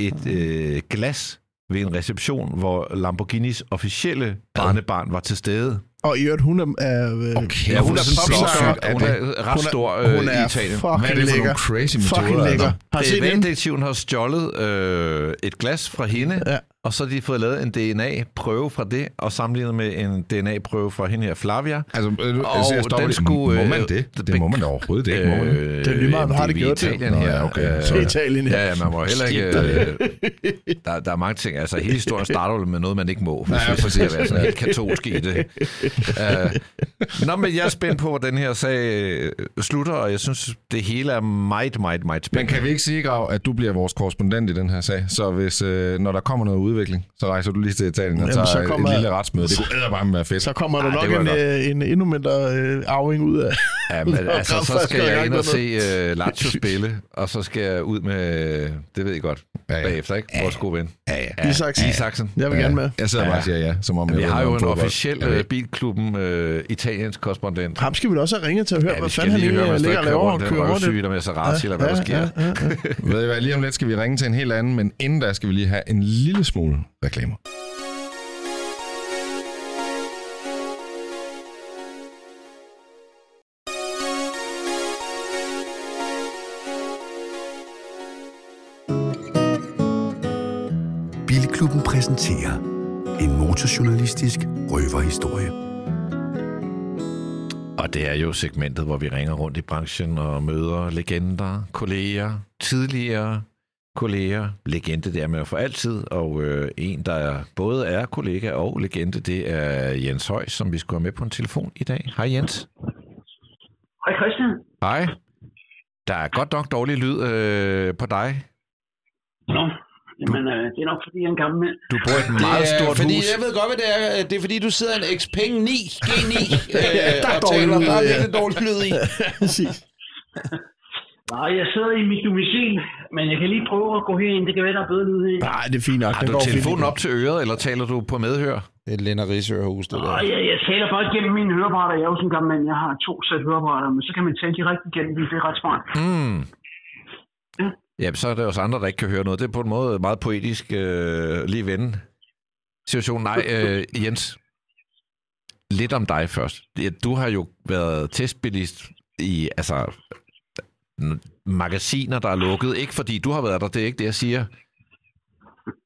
et øh, glas ved en reception, hvor Lamborghinis officielle barnebarn var til stede. Og i øvrigt, hun er... Øh, okay, ja, hun, hun er popstar. Hun er ret stor øh, hun er i Italien. Hvad er det for nogle crazy metoder? Altså? Privatdetektiven har stjålet øh, et glas fra hende, ja. Og så har de fået lavet en D N A-prøve fra det, og sammenlignet med en D N A-prøve fra hende her, Flavia. Altså, og den det. skulle... Øh, må man det? Det må man overhovedet det ikke. Øh, det er lige meget, man har det gjort til. Italien her. Ja, okay. Så Italien her. Ja, man må heller ikke... Øh, der, der er mange ting. Altså, hele historien starter med noget, man ikke må. Hvis vi skal være sådan helt katolsk i det. uh, Nå, men jeg er spændt på, hvordan den her sag slutter, og jeg synes, det hele er meget, meget, meget spændende. Men kan vi ikke sige, Grav, at du bliver vores korrespondent i den her sag? Så hvis, øh, når der kommer noget udvikling, så rejser du lige til Italien og jamen, tager kommer, et lille retsmøde. Det kunne edderbarme være fedt. Så kommer der Ej, nok en, nok. en endnu mindre øh, arving ud af... Ja, men altså, så skal jeg ind og se øh, Lazio spille, og så skal jeg ud med, øh, det ved I godt, ja, ja. bagefter, ikke? Vores gode ven. Ja, ja. Isaksen. Isaksen. Jeg vil ja. gerne med. Jeg sidder bare og siger ja, som om jeg... Vi har jo en officiel Bilklubben øh, Italiens korrespondent. Ham skal vi også have ringet til at høre, ja, hvad fanden han lige høre, ligger og laver og kører rundt. Den røvsyge, der med Sarati, eller hvad der sker. Ved I hvad, lige om lidt skal vi ringe til en helt anden, men inden da skal vi lige have en lille smule reklamer. Bilklubben præsenterer en motorjournalistisk røverhistorie. Og det er jo segmentet, hvor vi ringer rundt i branchen og møder legender, kolleger, tidligere kolleger. Legende, det er med for altid, og øh, en, der både er kollega og legende, det er Jens Høj, som vi skulle have med på en telefon i dag. Hej Jens. Hej Christian. Hej. Der er godt nok dårlig lyd øh, på dig. Nå. Du, men øh, det er nok fordi, jeg er en gammel mand. Du bor i et meget er, stort fordi, hus. Jeg ved godt, hvad det er. Det er fordi, du sidder en Xpeng ni G ni øh, der og taler der er lidt dårlig lyd i. Nej, jeg sidder i mit domicil, men jeg kan lige prøve at gå herind. Det kan være, der er bedre lyd i. Nej, det er fint nok. Har du telefonen op til øret, eller taler du på medhør? Et Lenderisørhus, det der. Nej, jeg, jeg taler bare gennem mine høreapparater. Jeg er jo sådan en gammel mand. Jeg har to sæt høreapparater, men så kan man tale direkte gennem dem. Det er ret smart. Mm. Ja. Ja, så er der også andre, der ikke kan høre noget. Det er på en måde meget poetisk øh, lige vende situationen. Nej, øh, Jens, lidt om dig først. Du har jo været testbilist i altså magasiner, der er lukket. Ikke fordi du har været der, det er ikke det, jeg siger.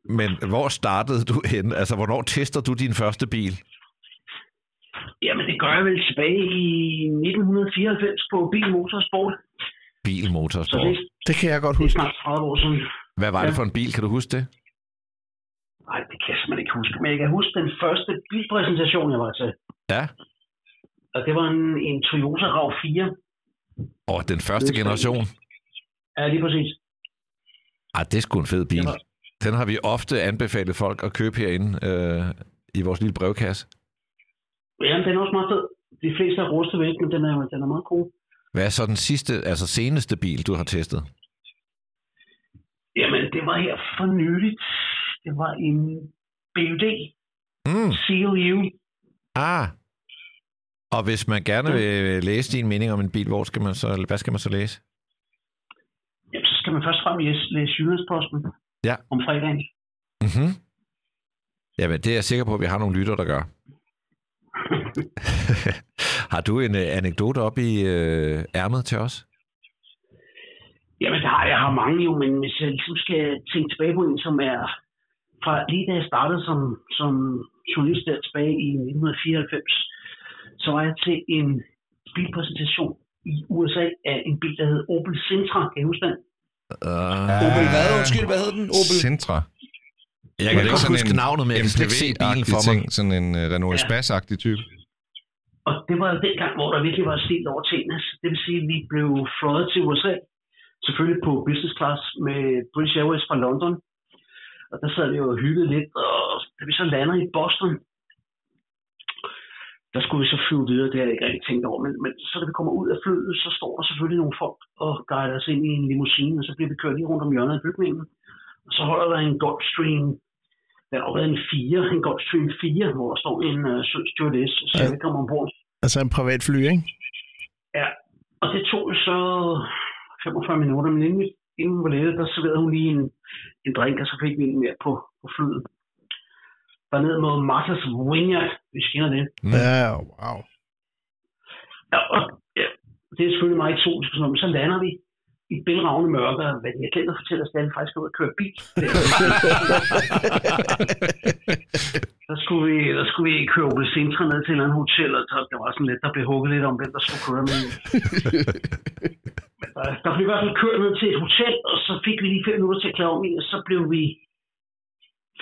Men hvor startede du hen? Altså, hvornår tester du din første bil? Jamen, det gør jeg vel tilbage i nitten fireoghalvfems på Bilmotorsport. Bilmotorsport. Det, det kan jeg godt huske. Det er snart tredive år siden. Hvad var ja. det for en bil? Kan du huske det? Nej, det kan jeg simpelthen ikke huske. Men jeg kan huske den første bilpræsentation, jeg var til. Ja. Og det var en, en Toyota RAV fire. Og den første generation? Ja, lige præcis. Ej, det er sgu en fed bil. Den har vi ofte anbefalet folk at købe herinde øh, i vores lille brevkasse. Jamen, den er også meget fed. De fleste er rustet væk, men den er, den er meget god. Hvad er så den sidste, altså seneste bil, du har testet? Jamen, det var her for nyligt. Det var en B U D. Mm. C L U. Ah. Og hvis man gerne vil læse din mening om en bil, hvor skal man så, hvad skal man så læse? Jamen, så skal man først og fremmest læse Jyllandsposten ja. om fredagen. Mm-hmm. Jamen, det er jeg sikker på, at vi har nogle lyttere, der gør. Har du en øh, anekdote op i øh, ærmet til os? Jamen, det har jeg. Jeg har mange jo, men hvis jeg ligesom skal tænke tilbage på en, som er fra lige da jeg startede som, som journalist der tilbage i nitten fireoghalvfems, så var jeg til en bilpræsentation i U S A af en bil, der hed Opel Sintra. Kan jeg huske den? Uh, Opel hvad? Undskyld, hvad hed den? Opel Sintra. Jeg kan ikke huske navnet, men jeg kan slet ikke se bilen for mig. Sådan en uh, Renault Espace-agtig type. Og det var jo dengang, hvor der virkelig var stilt over tingene. Det vil sige, at vi blev fløjet til U S A. Selvfølgelig på business class med British Airways fra London. Og der sad vi jo og hyggede lidt. Og da vi så lander i Boston, der skulle vi så flyve videre, det har jeg ikke rigtig tænkt over. Men, men så da vi kommer ud af flyet, så står der selvfølgelig nogle folk og guider os ind i en limousine, og så bliver vi kørt lige rundt om hjørnet af bygningen. Og så holder der en Gulfstream, der har været en fire, en Gulfstream fire, hvor der står en uh, sød stewardess, og så ja. vi kommer ombord. Altså en privat fly, ikke? Ja, og det tog så femogfyrre minutter, men inden, inden vi var lette, der serverede hun lige en, en drink, og så fik vi en mere på, på flyet. Dernede mod Martha's Vineyard, hvis I kender det. Ja, wow. Ja, og, ja, det er selvfølgelig meget eksotisk, men så lander vi i bælragende mørke, hvad jeg glemte at fortælle os, at vi faktisk skal ud og køre bil. der, skulle vi, der skulle vi køre Opel Sintra ned til et eller andet hotel, og der var sådan lidt, der blev hugget lidt om, hvem der skulle køre med. der, der blev i hvert fald kørt ned til et hotel, og så fik vi lige fem minutter til at klare om i, og så blev vi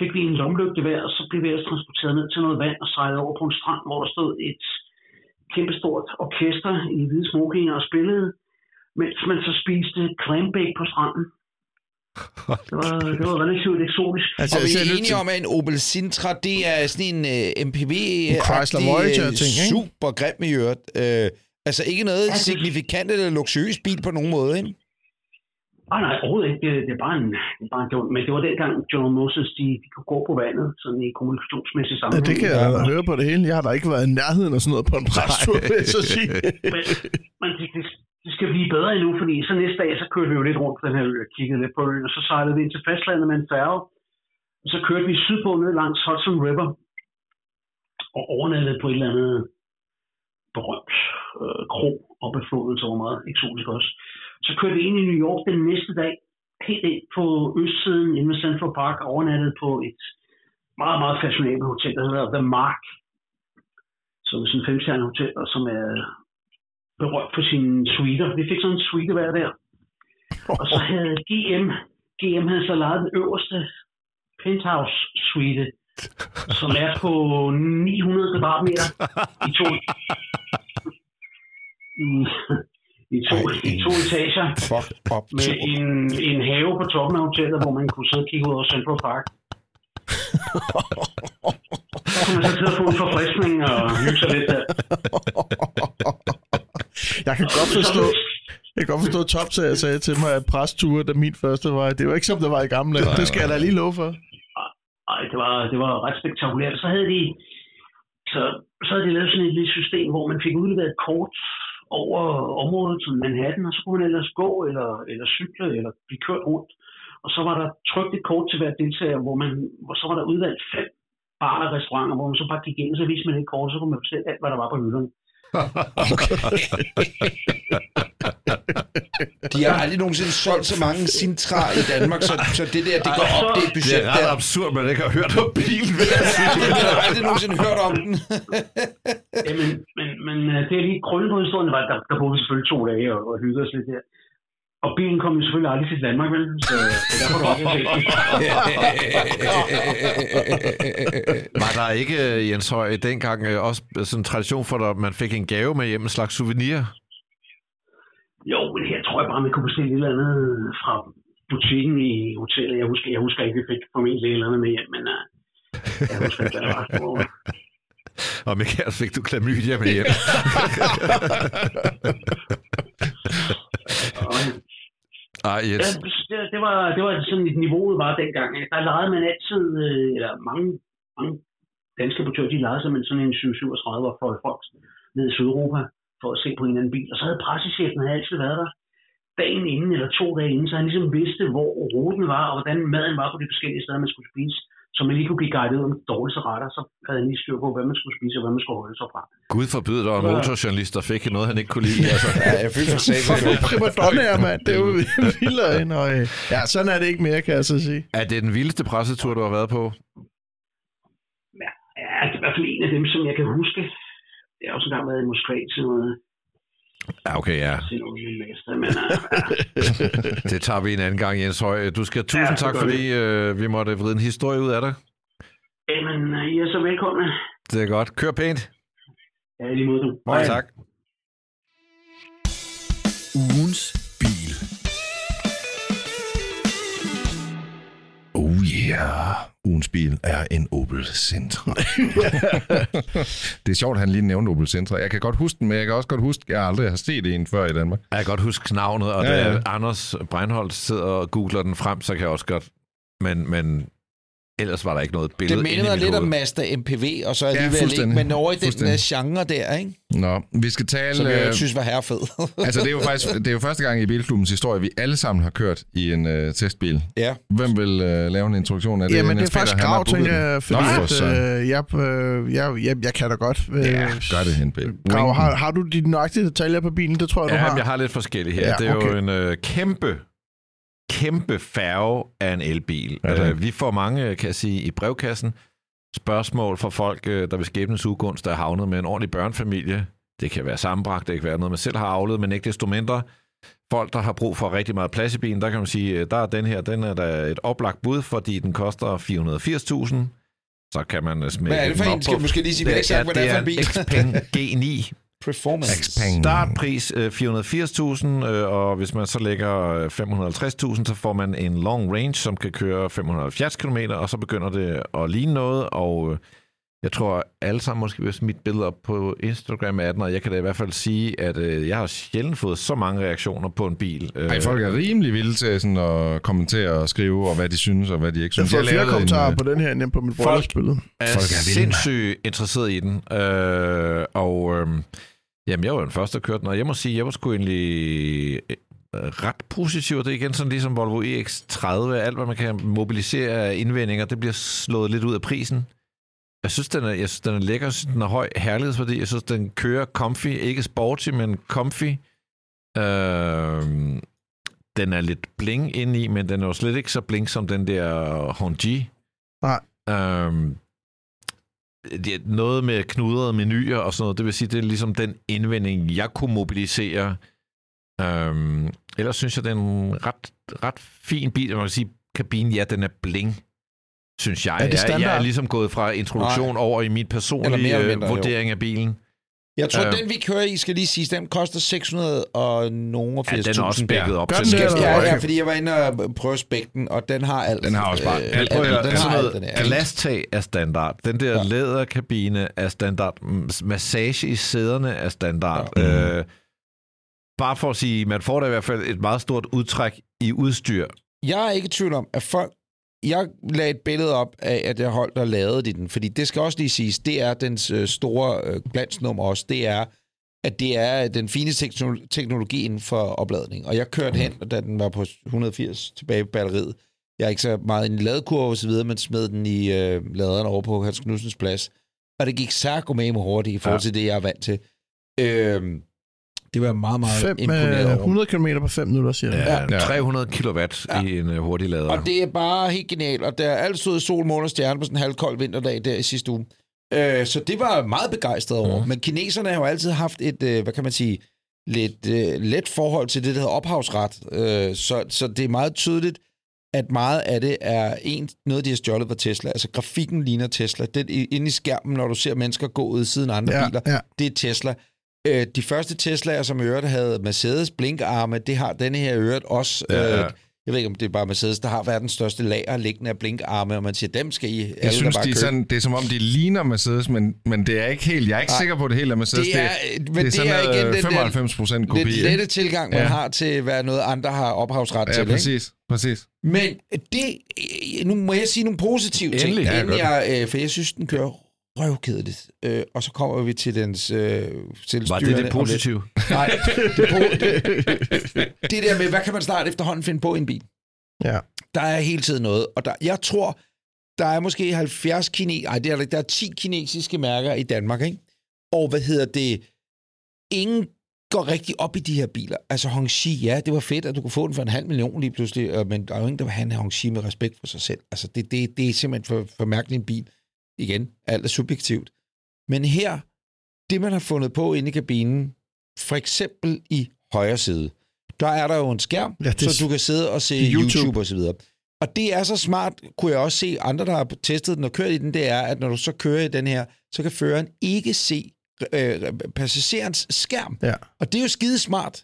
fik vi en lommelygte hver, og så blev vi ellers transporteret ned til noget vand og sejlede over på en strand, hvor der stod et kæmpestort orkester i hvide smokinger og spillede, mens man så spiste clambake på stranden. Det var, det var relativt eksotisk. Altså, og vi er enige om, at en Opel Sintra, det er sådan en uh, M P V-agtig, super grim i øret. Uh, altså ikke noget altså, signifikant eller luksuriøs bil på nogen måde, ikke? Nej, nej, overhovedet ikke. Det, det er bare en, det er bare en dum. Men det var dengang, John Moses, de, de kunne gå på vandet, sådan i kommunikationsmæssig sammenhæng. Ja, det kan jeg høre på det hele. Jeg har da ikke været i nærheden af sådan noget på en præstur, vil jeg så sige. Men, men det, det, det skal blive bedre endnu, fordi så næste dag, så kørte vi jo lidt rundt på den her ø, og kiggede lidt på øen, og så sejlede vi ind til fastlandet med en færge, og så kørte vi sydpå ned langs Hudson River, og overnattede på et eller andet berømt øh, kro op ad floden, så var meget eksotisk også. Så kørte vi ind i New York den næste dag, helt ind på østsiden, inde ved Central Park, overnattet på et meget, meget fashionabelt hotel, der hedder The Mark, som er sådan et femstjernet hotel, og som er berømt for sine suiter. Vi fik sådan en suite hver der. Og så havde G M, G M havde så lejet den øverste penthouse suite, som er på ni hundrede kvadratmeter i to. Mm. I to, Ej, i to etager, fuck, fuck, med en, en have på toppen af hotellet, hvor man kunne sidde og kigge ud over Central Park. Så kunne man så sidde og få en forfriskning og hygge sig lidt der. Jeg kan godt forstå, jeg kan godt forstå Topsager sagde til mig, at præsture, da min første var, det var ikke som det var i gamle. Det, det skal jeg da lige love for. Nej, det var, det var ret spektakulært. Så havde de, så, så havde de lavet sådan et lille system, hvor man fik udleveret kort over området som Manhattan, og så kunne man ellers gå, eller, eller cykle, eller blive kørt rundt. Og så var der trykt et kort til hver deltager, hvor man, hvor så var der udvalgt fem barer og restauranter, hvor man så bare gik ind, og så viste man et kort, så kunne man bestille alt, hvad der var på hylderne. Okay. De har aldrig nogensinde solgt så mange Sintra i Danmark, så, så det der, det går Ej, op, det budget der. Det er ret der. Absurd, man ikke har hørt om bilen. Jeg har aldrig nogensinde hørt om den. Ja, men, men, men det er lige grundet på historien, var, der, der boede vi selvfølgelig to dage og, og hyggede os lidt her. Og bilen kom jo selvfølgelig aldrig til Danmark, vel? Så det er derfor, du også har set. Var der ikke, Jens Høj, dengang også sådan en tradition for, at man fik en gave med hjem, en slags souvenir? Jo, men her tror jeg bare, man kunne bestille et eller andet fra butikken i hotellet. Jeg husker, jeg husker ikke, vi fik formentlig et eller andet med hjem, men uh, jeg husker ikke, der var stort. Og med kæreste fik du klamydia med hjem. Ah, yes. Ja, det, var, det var sådan et niveauet var dengang. Der legede man altid, eller mange, mange danske importører, de legede sig med sådan en syv syvogtredive var for folk ned i Sydeuropa for at se på en eller anden bil. Og så havde pressechefen havde altid været der dagen inden, eller to dage inden, så han ligesom vidste, hvor ruten var, og hvordan maden var på de forskellige steder, man skulle spise. Så man lige kunne blive guidet ud om de dårligste retter, så havde han lige styr på, hvad man skulle spise og hvad man skulle holde sig fra. Gud forbyde dig, og en motorjournalist, der fik noget, han ikke kunne lide. Altså. Ja, jeg følte for sagde, at det er primadonnaer, mand. Det er jo vildere end og, ja, sådan er det ikke mere, kan jeg så sige. Er det den vildeste pressetur, du har været på? Ja, ja, det er i hvert fald en af dem, som jeg kan huske. Jeg har også engang været i Moskva til noget. Ja, okay, ja. Det tager vi en anden gang, Jens Høj. Du skal tusind ja, tak, fordi øh, vi måtte vride en historie ud af dig. Jamen, I er så velkomne. Det er godt. Kør pænt. Ja, lige mod du. Hej. Tak. Ugens bil. Oh yeah. Ugens bil er en Opel Sintra. Det er sjovt, at han lige nævnte Opel Sintra. Jeg kan godt huske den, men jeg kan også godt huske, at jeg aldrig har set en før i Danmark. Jeg kan godt huske navnet, og ja, ja. Det er Anders Breinholt sidder og googler den frem, så kan jeg også godt... Men, men ellers var der ikke noget billede inde i mit hoved. Det minder lidt om Mazda M P V, og så alligevel ja, ikke, men over i den der genre der, ikke? Nå, vi skal tale... Som jeg øh, synes var herrefed. Altså, det er jo faktisk det er jo første gang i Bilklubbens historie, vi alle sammen har kørt i en øh, testbil. Ja. Hvem vil øh, lave en introduktion af det? Jamen, det er faktisk Grau, tænker jeg, fordi Nå, at, øh, jeg, øh, jeg, jeg, jeg kan da godt... Øh, ja, gør det, Henrik. Grau, har, har du de nøjagtige detaljer på bilen? Det tror jeg, ja, du har. Ja, jeg har lidt forskellige her. Ja, det er okay. jo en øh, kæmpe... kæmpe færge af en elbil. Ja, vi får mange, kan jeg sige, i brevkassen spørgsmål fra folk, der ved skæbnens ugunst, der er havnet med en ordentlig børnefamilie. Det kan være sammenbragt, det kan være noget, man selv har avlet, men ikke desto mindre. Folk, der har brug for rigtig meget plads i bilen, der kan man sige, der er den her, den er der et oplagt bud, fordi den koster fire hundrede og firs tusind. Så kan man smække den op på. Hvad er det for en? Skal måske lige sige, det er, hvad det er for en bil? Det er en Xpeng G ni. Startpris fire hundrede og firs tusind, og hvis man så lægger fem hundrede og halvtreds tusind, så får man en long range, som kan køre fem hundrede og halvfjerds kilometer, og så begynder det at ligne noget, og jeg tror alle sammen måske vil smide billeder op på Instagram af den, og jeg kan da i hvert fald sige, at jeg har sjældent fået så mange reaktioner på en bil. Ej, folk er rimelig vilde til sådan at kommentere og skrive, og hvad de synes, og hvad de ikke synes. Jeg får flere kommentarer en, på den her, end på mit brødspillet. Folk er, folk er sindssygt interesseret i den, øh, og... Øh, Jamen, jeg var den første, der kørte den, og jeg må sige, jeg var sgu egentlig ret positiv. Det er igen sådan ligesom Volvo E X tredive, alt hvad man kan mobilisere af indvendinger, det bliver slået lidt ud af prisen. Jeg synes, den er, jeg synes, den er lækker, den er høj herlighedsværdi. Jeg synes, den kører comfy, ikke sporty, men comfy. Øh, den er lidt bling indeni, men den er jo slet ikke så bling som den der Honda. Nej. Øh, Noget med knudrede menuer og sådan noget, det vil sige, det er ligesom den indvending, jeg kunne mobilisere. Øhm, ellers synes jeg, det er en ret, ret fin bil. Man kan sige, kabinen, ja, den er bling, synes jeg. Er det standard? Jeg, jeg er ligesom gået fra introduktion Nej. over i min personlige mindre, vurdering jo. af bilen. Jeg tror, øh, den vi kører i, skal lige sige, den koster seks hundrede og nogle og firs tusind. Ja, den er også spækket op. Gør den det? Ja, ja, fordi jeg var inde og prøve spækken, og den har alt. Den har også bare øh, alt. Den, den har alt, den er. Glastag er standard. Den der ja. læderkabine er standard. Massage i sæderne er standard. Ja. Øh, bare for at sige, man får da i hvert fald et meget stort udtræk i udstyr. Jeg er ikke i tvivl om, at folk... Jeg lagde et billede op af, at jeg holdt og lavede den, fordi det skal også lige siges, det er dens store glansnummer også, det er, at det er den fineste teknologi inden for opladning. Og jeg kørte hen, og da den var på et hundrede og firs tilbage på batteriet, jeg er ikke så meget i en ladekurve og så videre, men smed den i øh, laderen over på Hans Knudsens Plads, og det gik særlig med hurtigt i forhold til ja. det, jeg er vant til. Øh, det var meget, meget fem, imponeret over. hundrede kilometer på fem minutter, siger det. Ja, ja. tre hundrede kilowatt ja. I en uh, hurtig lader. Og det er bare helt genialt, og der er altid sol, måne og stjerne på sådan en halvkold vinterdag der i sidste uge. Øh, så det var meget begejstret over. Ja. Men kineserne har jo altid haft et, øh, hvad kan man sige, lidt øh, let forhold til det, der hedder ophavsret. Øh, så, så det er meget tydeligt, at meget af det er en, noget, de har stjålet fra Tesla. Altså, grafikken ligner Tesla. Det inde i skærmen, når du ser mennesker gå ud siden andre ja, biler, ja. Det er Tesla. Øh, de første Tesla'er, som øret havde Mercedes blinkarme, det har denne her øret også. Ja, ja. Øh, jeg ved ikke, om det er bare Mercedes, der har verdens største lager liggende af blinkarme, og man siger, dem skal I. Jeg alle, synes, de sådan, det er som om, de ligner Mercedes, men, men det er ikke helt. Jeg er ikke nej, sikker på, det hele er Mercedes. Det er, det, det er sådan det er igen, femoghalvfems procent kopi. Det er lette tilgang, man ja. Har til, hvad noget andre har ophavsret ja, til. Ja, præcis. Ikke? Præcis. Men det, nu må jeg sige nogle positive endelig, ting, inden jeg, jeg, for jeg synes, den kører røvkedeligt. Øh, og så kommer vi til dens øh, selvstyrende. Var det det positive? Nej, det, det, det der med, hvad kan man snart efterhånden finde på i en bil? Ja. Der er hele tiden noget, og der, jeg tror, der er måske halvfjerds kinesiske, nej, der, der er ti kinesiske mærker i Danmark, ikke? Og hvad hedder det? Ingen går rigtig op i de her biler. Altså Hongxi, ja, det var fedt, at du kunne få den for en halv million lige pludselig, men der er jo ingen, der vil have en Hongxi med respekt for sig selv. Altså det, det, det er simpelthen for, for mærkelig en bil. Igen, alt er subjektivt. Men her, det man har fundet på inde i kabinen, for eksempel i højre side, der er der jo en skærm, ja, så du kan sidde og se YouTube, YouTube og så videre. Og det er så smart, kunne jeg også se andre, der har testet den og kørt i den, det er, at når du så kører i den her, så kan føreren ikke se øh, passagerens skærm. Ja. Og det er jo skide smart.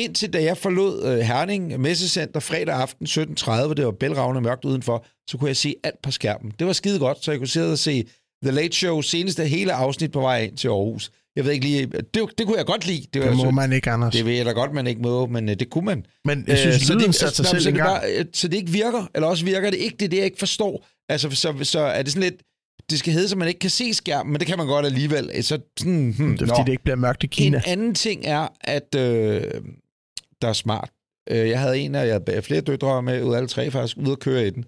Indtil da jeg forlod øh, Herning Messecenter fredag aften sytten tredive, det var bælragende mørkt udenfor, så kunne jeg se alt på skærmen. Det var skide godt, så jeg kunne sidde og se The Late Show seneste hele afsnit på vej ind til Aarhus. Jeg ved ikke lige, det, det kunne jeg godt lide. Det, var, det må så, man ikke, Anders. Det ved jeg da godt, man ikke må, men øh, det kunne man. Men jeg synes, øh, så, det, sig så, så, det bare, øh, så det ikke virker, eller også virker det ikke, det er det, jeg ikke forstår. Altså, så, så er det sådan lidt, det skal hedde, så man ikke kan se skærmen, men det kan man godt alligevel. Så sådan, hmm, det er fordi, nå. Det ikke bliver mørkt i Kina. En anden ting er, at øh, der er smart. Jeg havde en af jeg havde flere døtre med, ud af alle tre faktisk, ude at køre i den.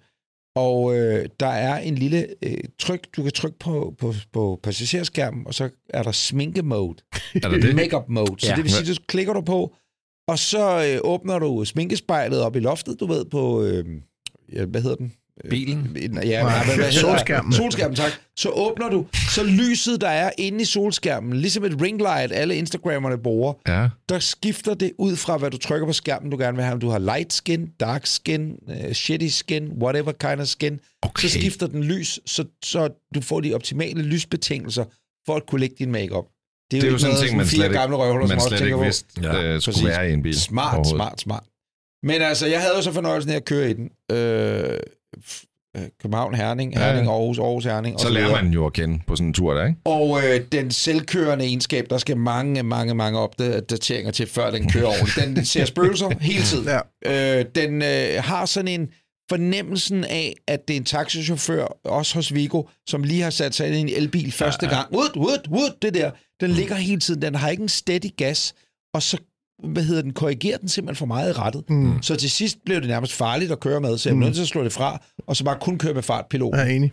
Og øh, der er en lille øh, tryk, du kan trykke på, på, på passagerskærmen, og så er der sminke-mode. Er der det? Make-up-mode. Så ja. Det vil sige, du klikker du på, og så øh, åbner du sminkespejlet op i loftet, du ved, på, øh, hvad hedder den? Bilen? Ja, men, solskærmen. Solskærmen, tak. Så åbner du, så lyset, der er inde i solskærmen, ligesom et ringlight, alle Instagrammerne bruger, ja. Der skifter det ud fra, hvad du trykker på skærmen, du gerne vil have. Om du har light skin, dark skin, uh, shitty skin, whatever kind of skin, okay. Så skifter den lys, så, så du får de optimale lysbetingelser for at kunne lægge din makeup. Det er, det er jo sådan en ting, man slet ikke, røvler, man slet ikke vidste, ja, uh, skulle være i en bil. Smart, smart, smart. Men altså, jeg havde jo så fornøjelsen af at køre i den. Øh, København, Herning, Herning, ja. Aarhus, Aarhus, Herning. Og så, så lærer man jo at kende på sådan en tur der, ikke? Og øh, den selvkørende egenskab, der skal mange, mange, mange opdateringer til, før den kører over. Den, den ser spøgelser hele tiden. Ja. Øh, den øh, har sådan en fornemmelsen af, at det er en taxichauffør, også hos Vigo, som lige har sat sig ind i en elbil første ja, ja. gang. Wood, wood, wood, det der. Den ligger hele tiden. Den har ikke en steady gas. Og så hvad hedder den, korrigerer den simpelthen for meget i rettet. Mm. Så til sidst blev det nærmest farligt at køre med, så jeg blev nødt til at slå det fra, og så bare kun køre med fartpiloten. Jeg er enig.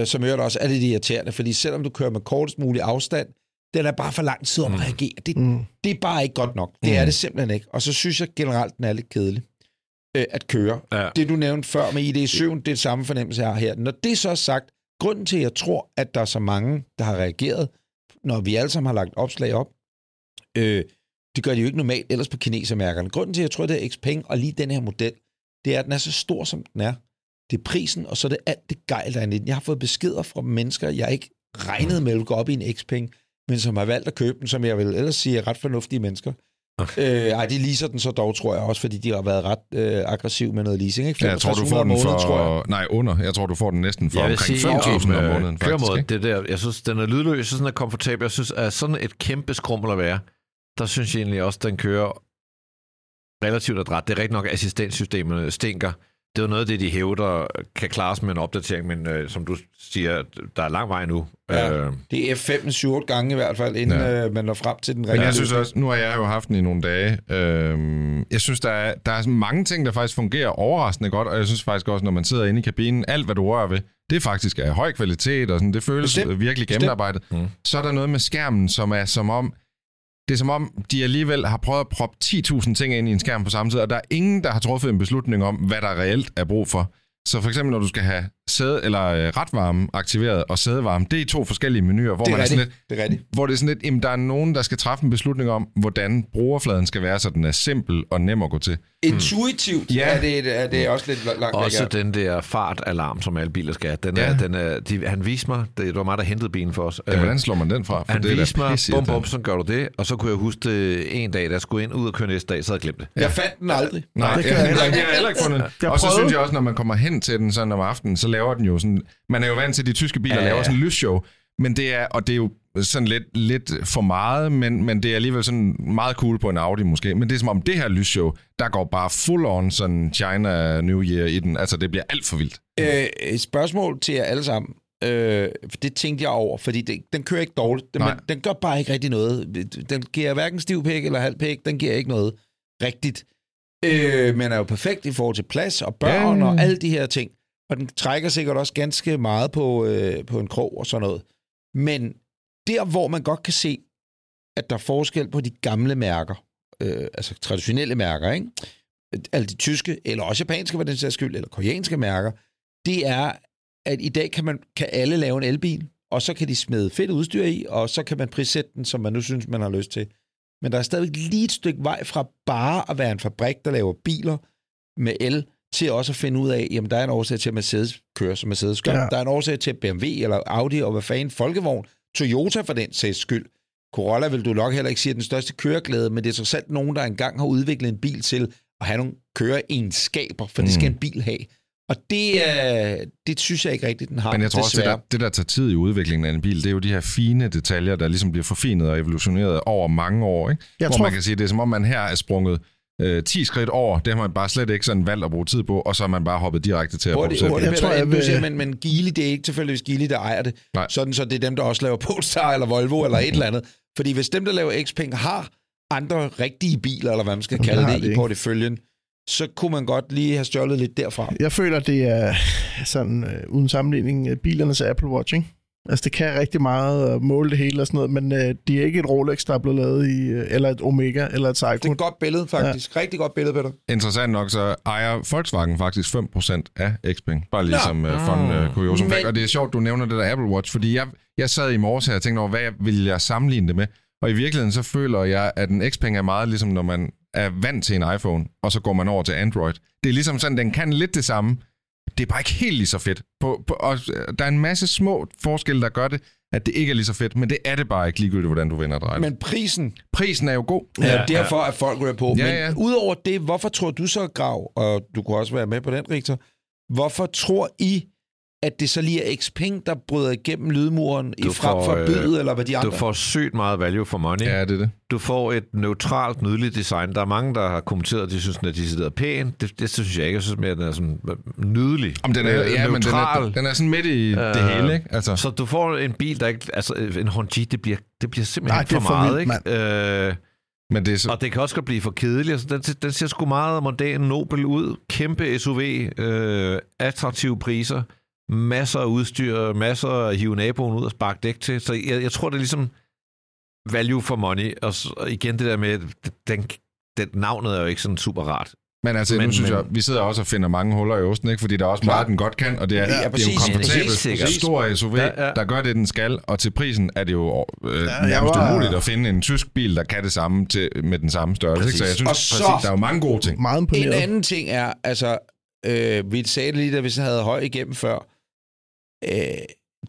Øh, som gør det også er lidt irriterende, fordi selvom du kører med kortest mulig afstand, den er bare for lang tid om at reagere. Det, mm. det er bare ikke godt nok. Det mm. er det simpelthen ikke. Og så synes jeg generelt, den er lidt kedelig øh, at køre. Ja. Det du nævnte før med I D syv, det er det samme fornemmelse, jeg har her. Når det så er sagt, grunden til, at jeg tror, at der er så mange, der har reageret, når vi alle sammen har lagt opslag op, øh, det gør de jo ikke normalt ellers på kinesermærkerne. Grunden til, at jeg tror, det er Xpeng og lige den her model, det er, at den er så stor, som den er. Det er prisen, og så er det alt det gejl, der er i den. Jeg har fået beskeder fra mennesker, jeg ikke regnede med at gå op i en Xpeng, men som har valgt at købe den, som jeg vil ellers sige er ret fornuftige mennesker. Okay. Øh, ej, de leaser den så dog, tror jeg også, fordi de har været ret øh, aggressiv med noget leasing. Ikke? Ja, jeg tror, du får den måned, for... Tror jeg. Nej, under. Jeg tror, du får den næsten for omkring fem tusind om måneden. Køremåde, det der, jeg synes, den er lydløs, sådan er komfortabel. Jeg synes, at sådan et kæmpe skrummel at være. Der synes jeg egentlig også, at den kører relativt adræt. Det er rigtig nok, at assistenssystemerne stinker. Det er jo noget af det, de hævder, kan klares med en opdatering, men øh, som du siger, der er lang vej nu. Ja, øh, det er fem til syv gange i hvert fald, inden ja. øh, man når frem til den rigtige. Men jeg synes også, nu har jeg jo haft den i nogle dage. Øh, jeg synes, der er, der er mange ting, der faktisk fungerer overraskende godt, og jeg synes faktisk også, når man sidder inde i kabinen, alt hvad du rører ved, det er faktisk af høj kvalitet, og sådan, det føles Bestemt. virkelig gennemarbejdet. Mm. Så er der noget med skærmen, som er som om, Det er som om, de alligevel har prøvet at proppe ti tusind ting ind i en skærm på samme tid, og der er ingen, der har truffet en beslutning om, hvad der reelt er brug for. Så for eksempel, når du skal have sæde- eller retvarme aktiveret og sædevarme, det er to forskellige menuer, hvor det er, man er sådan lidt, det er hvor det er sådan lidt, jamen, der er nogen, der skal træffe en beslutning om, hvordan brugerfladen skal være, så den er simpel og nem at gå til. Intuitivt hmm. ja. er, det, er det også lidt langt. Også væk, den der fartalarm, som alle biler skal have. Den ja. er, den er, de, han viste mig, det, det var mig, der hentede bilen for os. Ja, hvordan slår man den fra? For han det viste mig, bum bum, så gør du det, og så kunne jeg huske det en dag, da jeg skulle ind ud og køre næste dag, så havde jeg glemt det. Ja. Jeg fandt den aldrig. Nej, det jeg har heller ikke fundet den. Og så synes jeg også, når man kommer hen til den sådan om aftenen, så laver den jo sådan, man er jo vant til, de tyske biler ja, ja, ja. laver sådan en lysshow, men det er, og det er jo sådan lidt, lidt for meget, men, men det er alligevel sådan meget cool på en Audi måske, men det er som om det her lysshow, der går bare full on sådan China New Year i den, altså det bliver alt for vildt. Øh, et spørgsmål til jer alle sammen, øh, for det tænkte jeg over, fordi det, den kører ikke dårligt, den, den gør bare ikke rigtig noget, den giver hverken stiv pæk eller halv pæk, den giver ikke noget rigtigt. Øh, men er jo perfekt i forhold til plads og børn yeah. og alle de her ting. Og den trækker sikkert også ganske meget på, øh, på en krog og sådan noget. Men der, hvor man godt kan se, at der er forskel på de gamle mærker, øh, altså traditionelle mærker, ikke? Alle de tyske, eller også japanske, for den sags skyld, eller koreanske mærker, det er, at i dag kan, man, kan alle lave en elbil, og så kan de smide fedt udstyr i, og så kan man prissætte den, som man nu synes, man har lyst til. Men der er stadigvæk lige et stykke vej fra bare at være en fabrik, der laver biler med el, til også at finde ud af, jamen der er en årsag til, at Mercedes kører som Mercedes gør. Ja. Der er en årsag til, at B M W eller Audi og hvad fanden, Folkevogn, Toyota for den sags skyld. Corolla vil du nok heller ikke sige, at den største køreglæde, men det er så selv nogen, der engang har udviklet en bil til at have nogle køreegenskaber, for mm. det skal en bil have. Og det, øh, det synes jeg ikke rigtigt, den har. Men jeg tror også, det der, det der tager tid i udviklingen af en bil, det er jo de her fine detaljer, der ligesom bliver forfinet og evolutioneret over mange år. Ikke? Hvor tror... man kan sige, det er som om man her er sprunget øh, ti skridt over, det har man bare slet ikke sådan valgt at bruge tid på, og så har man bare hoppet direkte til at bruge tid på. Jeg tror, jeg vil... men, men Geely, det er ikke tilfældigvis Geely, der ejer det. Nej. Sådan så det er dem, der også laver Polestar eller Volvo eller et eller andet. Fordi hvis dem, der laver Xpeng, har andre rigtige biler, eller hvad man skal kalde det, det i porteføljen, så kunne man godt lige have stjålet lidt derfra. Jeg føler, det er sådan, øh, uden sammenligning, bilernes Apple Watch, ikke? Altså, det kan rigtig meget at måle det hele og sådan noget, men øh, det er ikke et Rolex, der er blevet lavet i, øh, eller et Omega, eller et Seiko. Det er et godt billede, faktisk. Ja. Rigtig godt billede, Peter. Interessant nok, så ejer Volkswagen faktisk fem procent af Xpeng. Bare ligesom øh, von øh, Kuriosum. Men... Og det er sjovt, du nævner det der Apple Watch, fordi jeg, jeg sad i morges her og tænkte over, hvad jeg, vil jeg sammenligne det med? Og i virkeligheden, så føler jeg, at en Xpeng er meget ligesom, når man er vant til en iPhone, og så går man over til Android. Det er ligesom sådan, den kan lidt det samme. Det er bare ikke helt lige så fedt. På, på, og der er en masse små forskelle, der gør det, at det ikke er lige så fedt, men det er det bare ikke ligegyldigt, hvordan du vender drejet. Men prisen? Prisen er jo god. Ja, ja derfor er folk rører på. Ja, men ja. Udover det, hvorfor tror du så, Grau, og du kunne også være med på den, Richter, hvorfor tror I, at det så lige er Xpeng, der bryder igennem lydmuren i frem for bydet, øh, eller hvad de andre? Du får sygt meget value for money. Ja, det er det. Du får et neutralt, nydeligt design. Der er mange, der har kommenteret, at de synes, at de sidder pænt. Det, det synes jeg ikke. Jeg synes mere, at den er sådan nydelig. Om den er, øh, ja, men den er, den er sådan midt i øh, det hele, ikke? Altså. Så du får en bil, der ikke... Altså, en Honda, det bliver, det bliver simpelthen nej, for, for meget, ikke? Øh, men det er så... Og det kan også godt blive for kedelig. Altså, den, den ser sgu meget modern, nobel ud. Kæmpe S U V. Øh, attraktive priser. Masser af udstyr, masser af hive naboen ud og sparke dæk til. Så jeg, jeg tror, det er ligesom value for money. Og, så, og igen det der med, den, den navnet er jo ikke sådan super rart. Men altså, men, nu synes men, jeg, vi sidder også og finder mange huller i osten, ikke? Fordi der er også klar. Meget, den godt kan, og det er, ja, det er præcis, jo komfortabelt. Stor S U V, ja, ja. Der gør det, den skal, og til prisen er det jo øh, ja, nærmest var... umuligt at finde en tysk bil, der kan det samme til, med den samme størrelse. Ikke? Så jeg synes, så, præcis, der er jo mange gode ting. Meget imponeret. En anden ting er, altså, øh, vi sagde det lige, da vi havde Høj igennem før,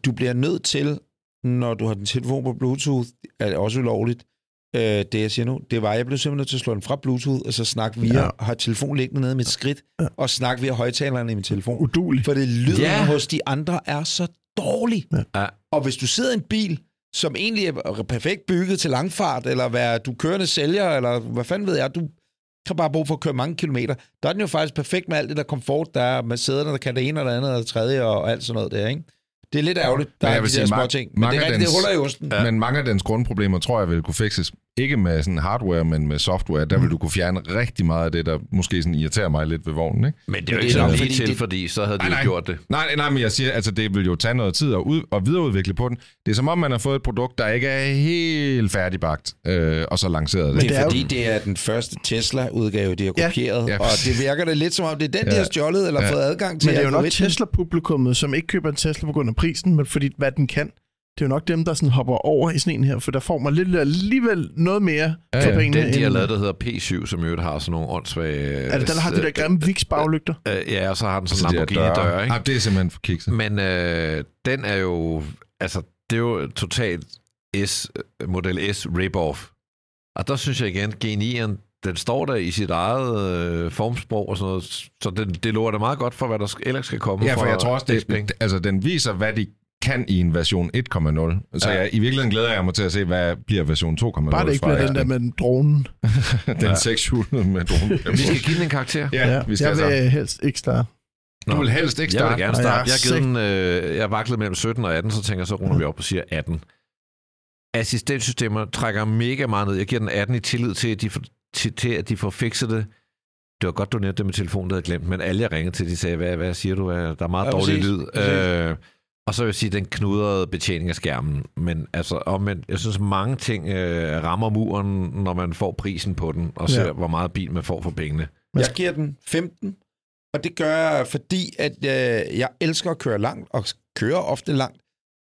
du bliver nødt til, når du har din telefon på Bluetooth, er det også ulovligt, det jeg siger nu, det var, jeg blev simpelthen nødt til at slå den fra Bluetooth, og så snakke via, ja. Har telefonen liggende nede i mit skridt, ja. Og snakke via højtalerne i min telefon. Udulig. For det lyder ja. Hos de andre er så dårlig. Ja. Og hvis du sidder i en bil, som egentlig er perfekt bygget til langfart, eller hvad du kørende sælger, eller hvad fanden ved jeg, du kan bare bruge for at køre mange kilometer, der er den jo faktisk perfekt med alt det der komfort, der er med sæderne, der kan det ene og det andet, og det tredje, og alt sådan noget der, ikke? Det er lidt ærgerligt, der ja, er de der små ting. Men det er rigtigt, det huller i osten. Ja. Men mange af dens grundproblemer, tror jeg, vil kunne fikses ikke med sådan hardware, men med software, der vil du kunne fjerne rigtig meget af det, der måske sådan irriterer mig lidt ved vognen, ikke? Men det er jo ikke sådan lige til, det... fordi så havde nej, de jo gjort det. Nej, nej, nej, men jeg siger, altså det vil jo tage noget tid at, ud, at videreudvikle på den. Det er som om, man har fået et produkt, der ikke er helt færdigbagt, øh, og så lanceret det. Men det er, det er fordi, jo... det er den første Tesla-udgave, de har kopieret, ja. Ja. Og det virker det lidt som om, det er den, ja. de har stjålet eller ja. fået adgang til. Men det er jo nok Tesla-publikummet, som ikke køber en Tesla på grund af prisen, men fordi hvad den kan. Det er jo nok dem, der sådan hopper over i sådan en her, for der får man lidt, alligevel noget mere ja, for pengene. Den, de har lavet, der hedder P syv, som jo har sådan nogle åndssvage... Er det den, der har de der grimme Vicks-baglygter? Ja, og så har den sådan en Lamborghini-dør, ikke? Nej, det er simpelthen for kikset. Men øh, den er jo... Altså, det er jo totalt S, Model S rip-off. Og der synes jeg igen, G ni'eren, den står der i sit eget øh, formsprog og sådan noget, så det, det lover da meget godt for, hvad der ellers skal komme. Ja, for jeg tror også, det, det, altså, den viser, hvad de... kan i en version et komma nul. Så ja. jeg, i virkeligheden glæder jeg mig til at se, hvad bliver version to komma nul. Bare det ikke bliver den der med dronen. den ja. seks hundrede med dronen. Vi skal give den en karakter. Ja, ja. Vi skal jeg vil sammen. helst ikke starte. Du vil helst ikke starte? Jeg vil gerne starte. Jeg, øh, jeg vaklede mellem sytten og atten, så tænker jeg, så runder vi op og siger atten. Assistentsystemer trækker mega meget ned. Jeg giver den atten i tillid til, at de får, til, til, at de får fikset det. Det var godt, du nævnte det med telefonen, der havde glemt, men alle jeg ringede til, de sagde, hvad, hvad siger du? Der er meget ja, dårlig lyd. Øh, Og så vil jeg sige, den knudrede betjening af skærmen. Men altså, omvendt, jeg synes, mange ting øh, rammer muren, når man får prisen på den, og ser, ja. hvor meget bil man får for pengene. Jeg giver den femten, og det gør jeg, fordi at, øh, jeg elsker at køre langt, og kører ofte langt.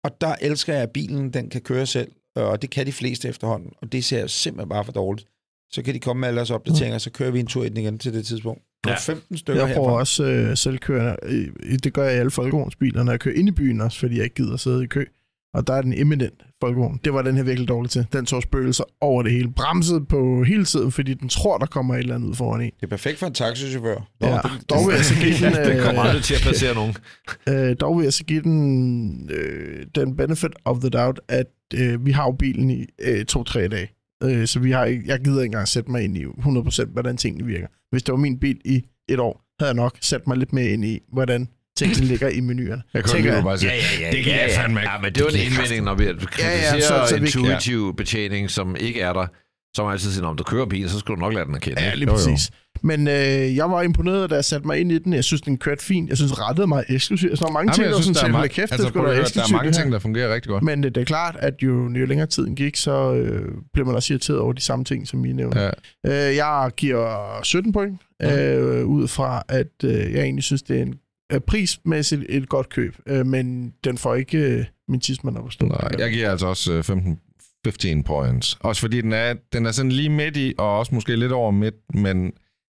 Og der elsker jeg, at bilen den kan køre selv, og det kan de fleste efterhånden. Og det ser jeg simpelthen bare for dårligt. Så kan de komme med alle deres opdateringer, og så kører vi en tur i den igen til det tidspunkt. Ja. femten stykker jeg prøver herfra. også øh, selvkørende. Det gør jeg i alle folkevognsbiler, når jeg kører ind i byen også, fordi jeg ikke gider sidde i kø. Og der er den eminent folkevogn. Det var den her virkelig dårlig til. Den tog spøgelser over det hele. Bremset på hele tiden, fordi den tror, der kommer et eller andet ud foran en. Det er perfekt for en taxichauffør. Ja, dog, dog vil jeg så give den... Øh, det kommer aldrig til at placere nogen. Øh, dog vil jeg så give den, øh, den benefit of the doubt, at øh, vi har jo bilen i øh, to-tre dage. Øh, så vi har ikke, jeg gider ikke engang sætte mig ind i hundrede procent, hvordan tingene virker. Hvis det var min bil i et år, havde jeg nok sat mig lidt mere ind i, hvordan tingene ligger i menuerne. Jeg kunne lige bare sige, ja, ja, ja, det kan ja, ja. jeg fandme ikke. Ja, men det var en indvending, når vi kritiserer ja, ja, intuitiv ja. betjening, som ikke er der. Så må jeg altid sige, når du kører bilen, så skulle du nok lade den at kende. Ja, lige præcis. Jo, jo. Men øh, jeg var imponeret, da jeg satte mig ind i den. Jeg synes, den kørte fint. Jeg synes, den rettede mig eksklusivt. Så der er mange ting, der er mange ting, der fungerer rigtig godt. Men øh, det er klart, at jo, jo længere tiden gik, så øh, blev man også irriteret over de samme ting, som I nævnte. Ja. Øh, jeg giver sytten point, øh, ud fra, at øh, jeg egentlig synes, det er en øh, prismæssigt et godt køb. Øh, men den får ikke øh, min tidsmand op at stå. Nej, jeg giver altså også øh, femten points. Også fordi den er, den er sådan lige midt i, og også måske lidt over midt, men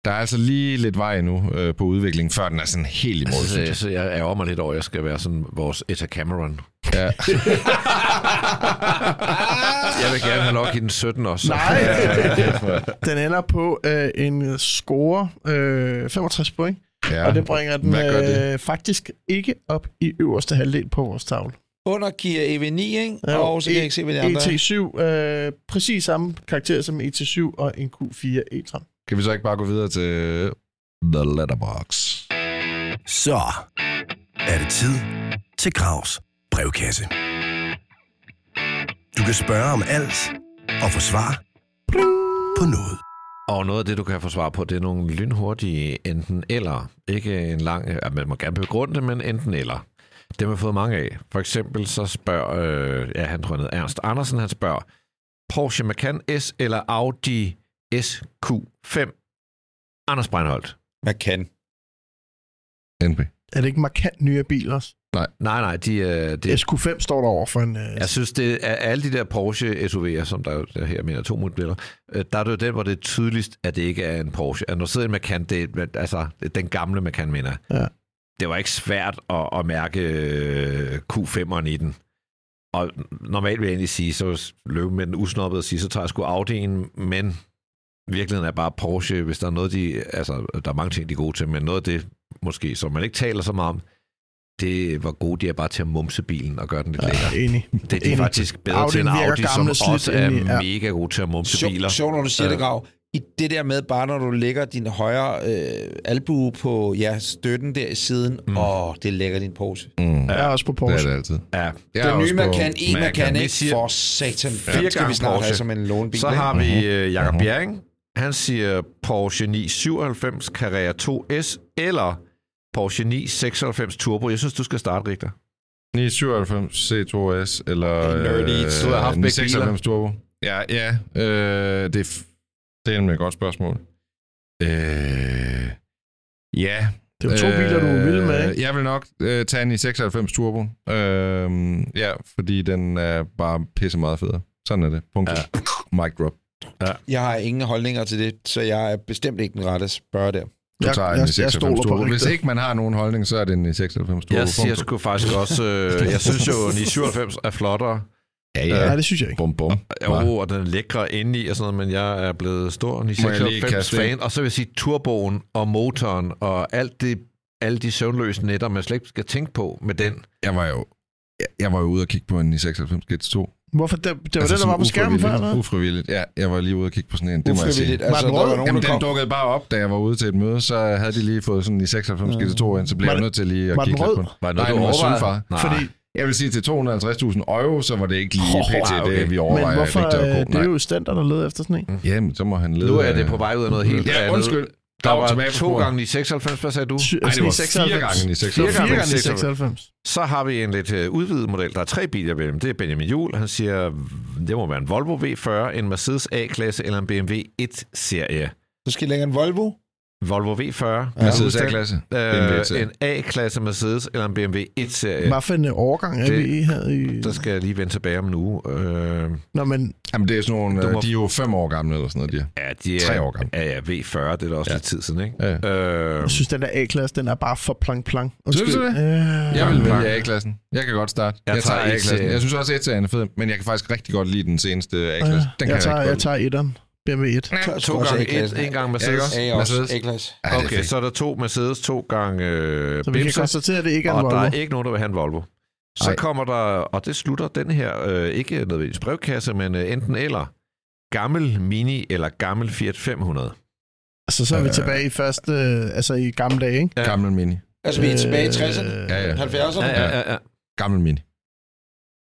der er altså lige lidt vej endnu øh, på udviklingen, før den er sådan helt i mål. Altså, jeg, så jeg er over mig lidt over, jeg skal være sådan vores Etta Cameron. Ja. Jeg vil gerne have lov at give den sytten også. Nej! Den ender på øh, en score øh, femogtres point, ja. og det bringer den det? Øh, faktisk ikke op i øverste halvdel på vores tavle. Under Kia E V ni, ikke? Ja, og så kan e- jeg ikke se, hvad det andre E T syv, øh, præcis samme karakter som E T syv og en Q fire e-tron. Kan vi så ikke bare gå videre til The Letterbox? Så er det tid til Graus brevkasse. Du kan spørge om alt og få svar på noget. Og noget af det, du kan få svar på, det er nogle lynhurtige enten eller. Ikke en lang... Man må gerne begrunde det, men enten eller. Dem har fået mange af. For eksempel så spørger, øh, ja, han tror, han hedder Ernst Andersen, han spørger, Porsche Macan S eller Audi S Q fem? Anders Breinholt. Macan. N B. Er det ikke Macan nye biler også? Nej. Nej, nej. De, øh, de, S Q fem står der over for en... Øh, jeg synes, det er alle de der Porsche S U V'er, som der, der her mener to modeller, øh, der er det jo den, hvor det er tydeligst, at det ikke er en Porsche. At når sidder en Macan, det er, altså den gamle Macan, mener jeg. Ja. Det var ikke svært at, at mærke Q fem'eren i den. Og normalt vil jeg egentlig sige, så løbe med den usnoppede og sige, så tager jeg sgu Audi'en, men virkeligheden er bare Porsche, hvis der er noget, de, altså der er mange ting, de er gode til, men noget af det måske, som man ikke taler så meget om, det var gode, de er bare til at mumse bilen og gøre den lidt lækker. Ja, enig. Det er de enig. Faktisk bedre Audi til en Audi, som også er ja. mega gode til at mumse biler. Sjovt, når du siger det, Grav. i det der med, bare når du lægger din højre øh, albue på ja, støtten der i siden, mm. åh, det lægger din Porsche. Mm. Jeg er også på Porsche. Det er det altid. Ja. Den nye Macan, en Macan, ikke? For satan. Fire skal vi snart Porsche. Have som en lånebil. Så har vi uh, Jakob uh-huh. Bjerring. Han siger Porsche ni syvoghalvfems Carrera to S eller Porsche ni seksoghalvfems Turbo. Jeg synes, du skal starte, Richter. ni syvoghalvfems C to S eller Nerdy. Du har haft begge biler. Turbo. Ja, ja. Øh, det er f- Det er nemlig et godt spørgsmål. Øh, ja. Det er jo to øh, biler, du er vild med, ikke? Jeg vil nok øh, tage en i seksoghalvfems Turbo. Øh, ja, fordi den er bare pisse meget federe. Sådan er det. Punkt. Ja. Mic drop. Ja. Jeg har ingen holdninger til det, så jeg er bestemt ikke den rette spørger der. Du tager jeg, en i seksoghalvfems Turbo. Hvis ikke man har nogen holdning, så er det en i seksoghalvfems Turbo. Jeg siger sgu faktisk også, øh, jeg synes jo, at en i syvoghalvfems er flottere. Ja, ja. Nej, det synes jeg ikke. Bum, bum. Ja, og den er lækre indeni og sådan noget, men jeg er blevet stor ni seksoghalvfems fan, og så vil jeg sige turboen og motoren og alt det, alle de søvnløse netter, man slet ikke skal tænke på med den. Jeg var jo, jeg, jeg var jo ude og kigge på en ni seksoghalvfems G T to. Hvorfor? Det, det var altså, det, der var på skærmen før, eller? Ufrivilligt, ja. Jeg var lige ude og kigge på sådan en. Det må jeg sige. Altså, der var nogen, jamen, den dukkede bare op, da jeg var ude til et møde, så havde de lige fået sådan en ni seksoghalvfems ja. G T to ind, så blev jeg nødt til lige at kigge lidt på den. Var det noget, du overvejede? Nej. Jeg vil sige, til to hundrede og halvtreds tusind euro, så var det ikke lige oh, pt. Okay. Det, vi overvejer. Men hvorfor øh, det er jo standard at lede efter sådan en? Mm. Jamen, så må han lede. Nu er det på vej ud af noget helt. Ja, undskyld. Der, der var, var to gange i seksoghalvfems, hvad sagde du? Nej, det var fire gange i seksoghalvfems. Så har vi en lidt udvidet model. Der er tre biler ved dem. Det er Benjamin Juhl. Han siger, det må være en Volvo V fyrre, en Mercedes A-klasse eller en B M W et-serie. Så skal I lægge en Volvo? Volvo V fyrre, ja, Mercedes A-klasse, øh, en A-klasse Mercedes eller en B M W et-serie. Hvad for en årgang er det, vi havde i? Der skal jeg lige vende tilbage om en uge. Øh, Nå, men... Jamen, det er sådan nogle, de er jo fem år gamle eller sådan noget, de er. Ja, de er... Tre år gamle. Ja, ja, V fyrre, det er da også ja. Lidt tid siden, ikke? Ja. Øh, jeg synes, den der A-klasse, den er bare for plank-plank. Synes du det? Øh, jeg vil vælge A-klassen. Jeg kan godt starte. Jeg, jeg tager A-klassen. Jeg synes også, at et-serien er fed, men jeg kan faktisk rigtig godt lide den seneste A-klasse. Øh, den kan jeg, jeg, jeg tager etteren. B M W et. To, to gange et, en gang Mercedes. A Mercedes. A-klasse. Okay, så er der to Mercedes, to gange øh, så vi kan konstatere, det ikke er en Volvo. Og der er ikke nogen, der vil have en Volvo. Så Ej. Kommer der, og det slutter den her, øh, ikke nødvendigvis brevkasse, men øh, enten eller, gammel Mini eller gammel Fiat fem hundrede. Altså, så er vi øh, tilbage i første, øh, altså i gamle dage, ikke? Ja. Gammel Mini. Altså, vi er tilbage i tresserne, ja, ja. halvfjerdserne. Ja, ja, ja, ja. Gammel Mini.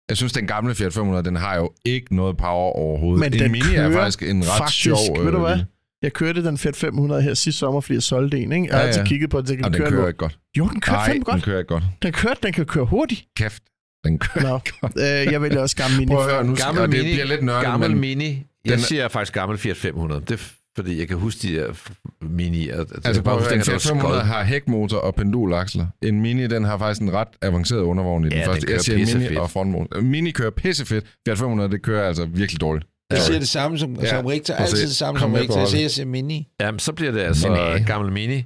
Jeg synes, den gamle Fiat femhundrede, den har jo ikke noget power overhovedet. Men den en Mini er faktisk en ret faktisk, sjov... Faktisk, ved du hvad? Jeg kørte den Fiat femhundrede her sidste sommer, fordi jeg solgte en, ikke? Og ja, ja. Jeg har altid kigget på, at den kan køre... den kører ikke godt. Jo, den kører fandme godt. den kører ikke godt. Den kører, den kan køre hurtigt. Kæft, den kører Nå. godt. Øh, jeg vælger også gammel Mini. Prøv at høre, nu gammel og det mini, bliver lidt nørdigt. Gammel men Mini. Jeg siger faktisk gammel Fiat femhundrede. Det er fordi jeg kan huske de her Mini. Altså bare huske, den Fiat femhundrede har hækmotor og pendulaksler. En Mini, den har faktisk en ret avanceret undervogn i den ja, første. Den jeg siger Mini fedt. Og frontmotor. Mini kører pissefedt. Fiat femhundrede, det kører altså virkelig dårligt. Jeg siger det samme som, ja. som Richter. Altid det samme Kom som Richter. Jeg siger, jeg siger Mini. Jamen, så bliver det altså Mini. Gammel Mini.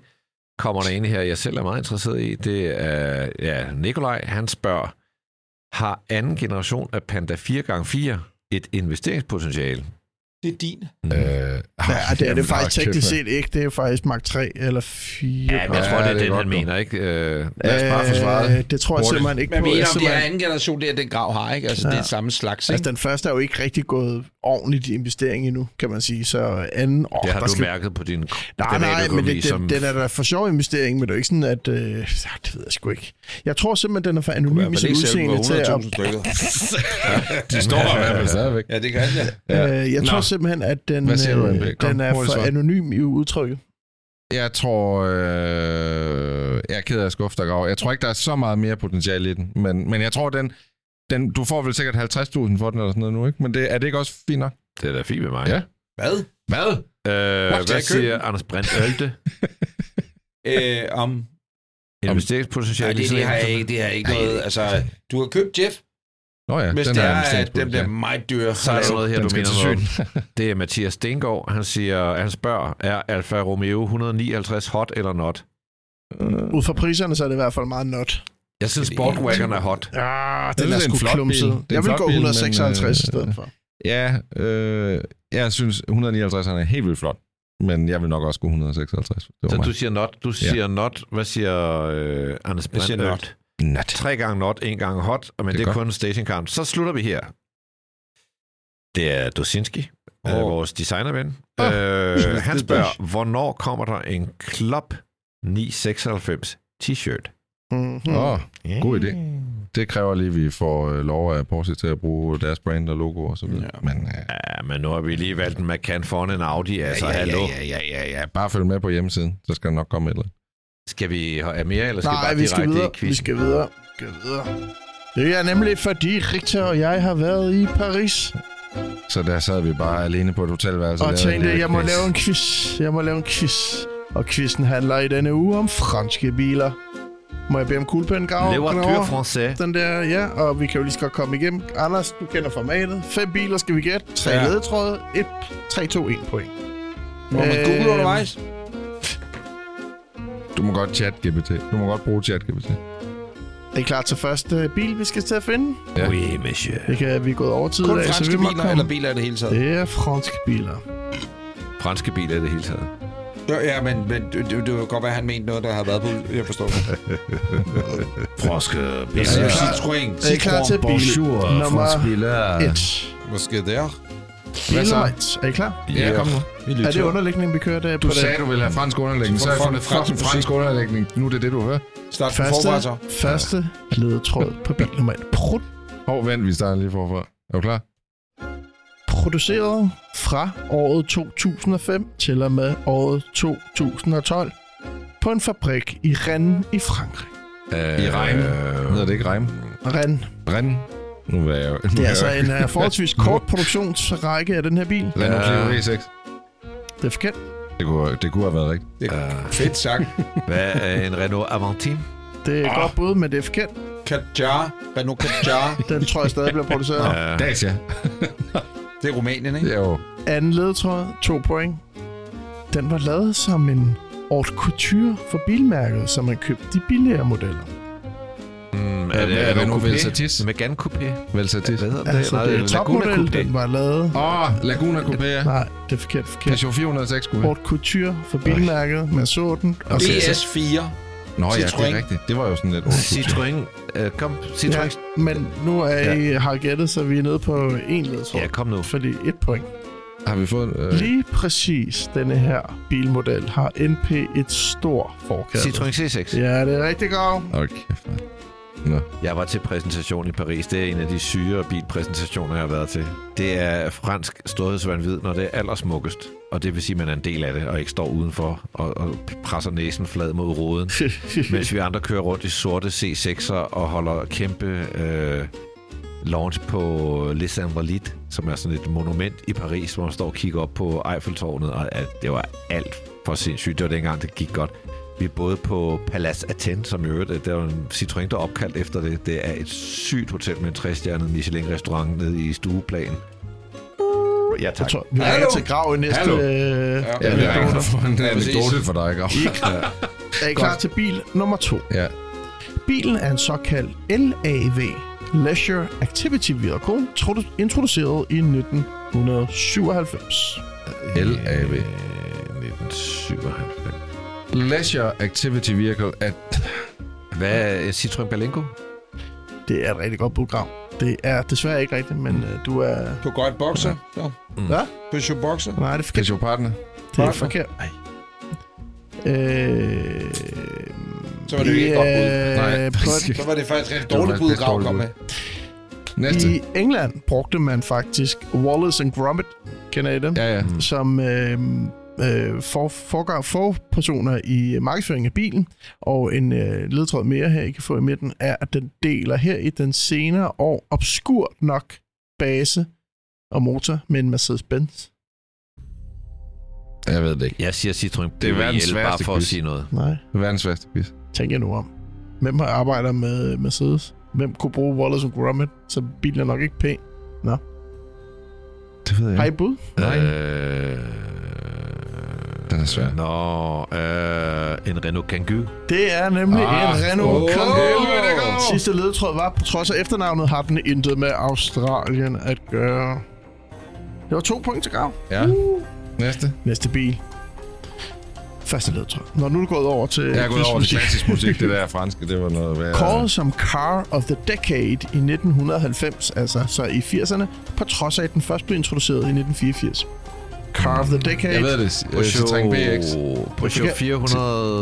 Kommer der en her, jeg selv er meget interesseret i. Det er ja, Nikolaj. Han spørger, har anden generation af Panda fire gange fire et investeringspotentiale? Det er din. Mm. Øh, ja, det er det, er det faktisk teknisk set ikke. Det er faktisk Mark tre eller fire. Ja, men jeg tror, det er ja, den, det er han mener, ikke? Øh, lad os bare forsvare øh, det. Tror jeg simpelthen ikke men på. Men mener, om det er anden generation, det er den Grav har, ikke? Altså, ja. Det er samme slags, ikke? Altså, den første er jo ikke rigtig gået ordentligt i investering endnu, kan man sige. Så anden... Åh, det har du skal... mærket på din... Nej, nej, men det, som... den er da for sjov investering, men det er jo ikke sådan, at... Øh, det ved jeg sgu ikke. Jeg tror simpelthen, den er for anonym i sin udseende til at... De står der i hvert fald stadigvæk. Ja, det kan jeg. Jeg tror simpelthen, at den, du, øh, den er for anonym i udtrykket. Jeg tror... Øh, jeg er ked af at skuffe dig, Grav. Jeg tror ikke, der er så meget mere potentiale i den. Men, men jeg tror, den, den... Du får vel sikkert halvtreds tusind for den eller sådan noget nu, ikke? Men det, er det ikke også fint nok? Det er da fint med mig. Ja. Hvad? Hvad? Øh, What, hvad siger køben? Anders Breinholt? øh, om... Investeringspotentiale? Nej, det, det har jeg ikke. Det har ikke noget... Altså, du har købt Jeff... Oh ja, hvis det er, at dem der meget dyre, så er der noget her, du mener noget. Det er Mathias Stengård, han siger, han spørger, er Alfa Romeo et hundrede og nioghalvtreds hot eller not? Uh, Ud fra priserne, så er det i hvert fald meget not. Jeg synes, Sportwagon er hot. Ja, den er sgu klumset. Jeg vil gå et hundrede og seksoghalvtreds i stedet for. Ja, øh, jeg synes, et hundrede og nioghalvtreds er helt vildt flot. Men jeg vil nok også gå et hundrede og seksoghalvtreds. Så mig. Du siger not. Du siger ja. Not. Hvad siger øh, Anders Brandølt? Not. Tre gange not, en gang hot, men det, det er godt. Kun stationkamp. Så slutter vi her. Det er Dosinski. øh, vores designerven. Oh. Øh, han spørger, hvornår kommer der en Club ni hundrede seksoghalvfems t-shirt? Mm-hmm. Oh, god idé. Det kræver lige, at vi får lov af Porsche til at bruge deres brand og logo og så videre. Ja. Men, uh... ja, men nu har vi lige valgt en Macan foran en Audi, altså ja, ja, hallo. Ja, ja, ja, ja. Bare følg med på hjemmesiden, så skal der nok komme et eller andet. Skal vi have mere, eller skal Nej, bare vi direkte skal videre. Vi skal videre. Vi skal videre. Det er nemlig, fordi Richter og jeg har været i Paris. Så der sad vi bare alene på et hotelværelse. Og tænkte, jeg må lave en quiz. Jeg må lave en quiz. Og quizzen handler i denne uge om franske biler. Må jeg bede om kuglepinden, Grau? Leverandør français. Den der, ja, og vi kan jo lige så godt komme igennem. Anders, du kender formatet. Fem biler skal vi gætte. Tre ja. ledetråde. Et, tre, to, en point. Må man øh... google undervejs? Du må godt chat G P T. Du må godt bruge chat G P T. Det er klart til første bil, vi skal til at finde. Ja. Oui, monsieur. Det kan vi er gået over tid af. Kun franske biler, eller biler er det hele taget? Det er franske biler. Franske biler er det hele taget. Ja, men, men det, det var godt, at han mente noget, der har været på. Jeg forstår det. Franske biler. Citroën. Det er klar til bil. Nummer et. Hvad sker der? Billight. Er I klar? Ja, ja, kom nu. Er det underlægning, vi kørte på? Du sagde, du ville have fransk underlægning. Så har jeg fundet fransk, fransk underlægning. Nu er det det, du hører. Start forberedelser. Første ledetråd på bil nummer et. Prut. Hov, vent, vi starter lige forfra. Er du klar? Produceret fra året to tusind og fem til og med året to tusind og tolv på en fabrik i Rennes i Frankrig. Øh, I Rennes. Hedder det ikke Rennes? Rennes. Rennes. Nu vil jeg jo. Det er altså en uh, forholdsvis kort produktionsrække af den her bil. Renault uh, E seks. Det er forkert. Det kunne, det kunne have været rigtigt. Det er uh, fedt sagt. Hvad er en Renault Aventine? Det er oh. godt bud, men det er forkert. Kadjar. Renault Kadjar. Den tror jeg stadig bliver produceret. Uh, Dacia. Det er Rumænien, ikke? Jo. Anden ledetråd, to point. Den var lavet som en haute couture for bilmærket, som man købte de billigere modeller. Mm, er det, er det nu Velsatis? Megane Coupé? Velsatis? Hvad hedder det? Altså, det er topmodel, den var lavet. Åh, oh, Laguna Coupé. Nej, det er forkert, forkert. Peugeot fire hundrede og seks Coupé. Haute couture for bilmærket, man så den. D S fire. Nå ja, Citroën. Det er rigtigt. Det var jo sådan lidt Citroën. Uh, kom, Citroën. Ja, men nu er ja. I har gættet, så vi er nede på en ledtråd. Ja, kom nu. Fordi et point. Har vi fået... Uh... Lige præcis denne her bilmodel har N P et stor forkærlighed. Citroën C seks. Ja, det er rigtig godt. Okay, fanden. Nå. Jeg var til præsentation i Paris. Det er en af de syre bilpræsentationer, jeg har været til. Det er fransk storhedsvanvid, når det er allersmukkest. Og det vil sige, at man er en del af det, og ikke står udenfor og, og presser næsen flad mod ruden. Mens vi andre kører rundt i sorte C sekser og holder kæmpe øh, launch på Les Invalides, som er sådan et monument i Paris, hvor man står og kigger op på Eiffeltårnet. Og at det var alt for sindssygt. Det var dengang, det gik godt. Vi er både på Palace Athènes, som i øvrigt, der er en Citroën, der er opkaldt efter det. Det er et sygt hotel med en tre-stjernet Michelin-restaurant nede i stueplanen. Ja, tak. Tror, vi ringer til Grau i næste... Hallo. Øh, ja, ja, vi ringer for en anekdote for dig, Grau. Er I klar til bil nummer to? Ja. Bilen er en såkaldt L A V, Leisure Activity Vehicle, introduceret i nitten syvoghalvfems. L A V. nitten syvoghalvfems. Leisure Activity Vehicle at... Hvad er Citroën Berlingo? Det er et rigtig godt program. Det er desværre ikke rigtigt, men uh, du er... Du går et bokser, ja. Så. Mm. Hvad? Peugeot bokser? Nej, det er forkert. Peugeot partner. Det er partner. Forkert. Nej. Øh... Så var det jo ikke et godt bud. Nej. Så var det faktisk et dårligt bud, Grav kom med. Næste. I England brugte man faktisk Wallace and Gromit, kender I dem? Ja, ja. Mm. Som... Øh, For, for, for personer i markedsføring af bilen, og en øh, ledtråd mere her, I kan få i midten, er, at den deler her i den senere år obskurt nok base og motor med en Mercedes-Benz. Jeg ved det ikke. Jeg siger Citroën. Det er verdens sværeste for at sige noget. Nej. Det er verdens sværeste quiz. Tænk jer nu om. Hvem arbejder med Mercedes? Hvem kunne bruge Wallace and Gromit? Så bilen er nok ikke pæn. Nå. Det ved jeg. Har I bud? Nej. Øh... Den er svær. Nå, øh, en Renault Kangoo. Det er nemlig ah, en Renault oh, Kangoo. Oh. Sidste ledetråd var, på trods af efternavnet, har den intet med Australien at gøre. Det var to point til Grav. Ja. Uh. Næste. Næste bil. Første ledtråd. Når nu er du gået over til... Jeg er gået over til klassisk musik, det der franske, det var noget værre. Kåret som Car of the Decade i nitten halvfems, altså så i firserne, på trods af, at den først blev introduceret i nitten fireogfirs. Car of the Decade. Jeg ved det. Citroën B X. Peugeot fire nul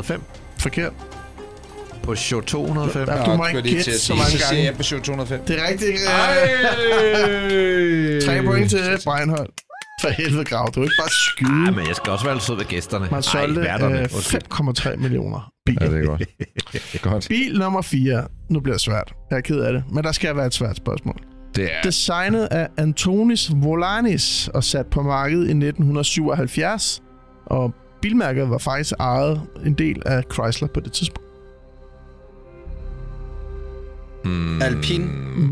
fem. Forkert. Peugeot to nul fem. Ja, du må ikke gætte så mange gange. Jeg Peugeot to nul fem. Det er rigtigt. Tre point til Breinholt. For helvede, Grau. Du er ikke bare skyde. Nej, men jeg skal også være lidt sød ved gæsterne. Man solgte øh, fem komma tre millioner biler. Ja, det er godt. godt. Bil nummer fire. Nu bliver det svært. Jeg er ked af det. Men der skal være et svært spørgsmål. Det er... Designet af Antonis Volanis og sat på markedet i nitten syvoghalvfjerds. Og bilmærket var faktisk ejet en del af Chrysler på det tidspunkt. Hmm. Alpin.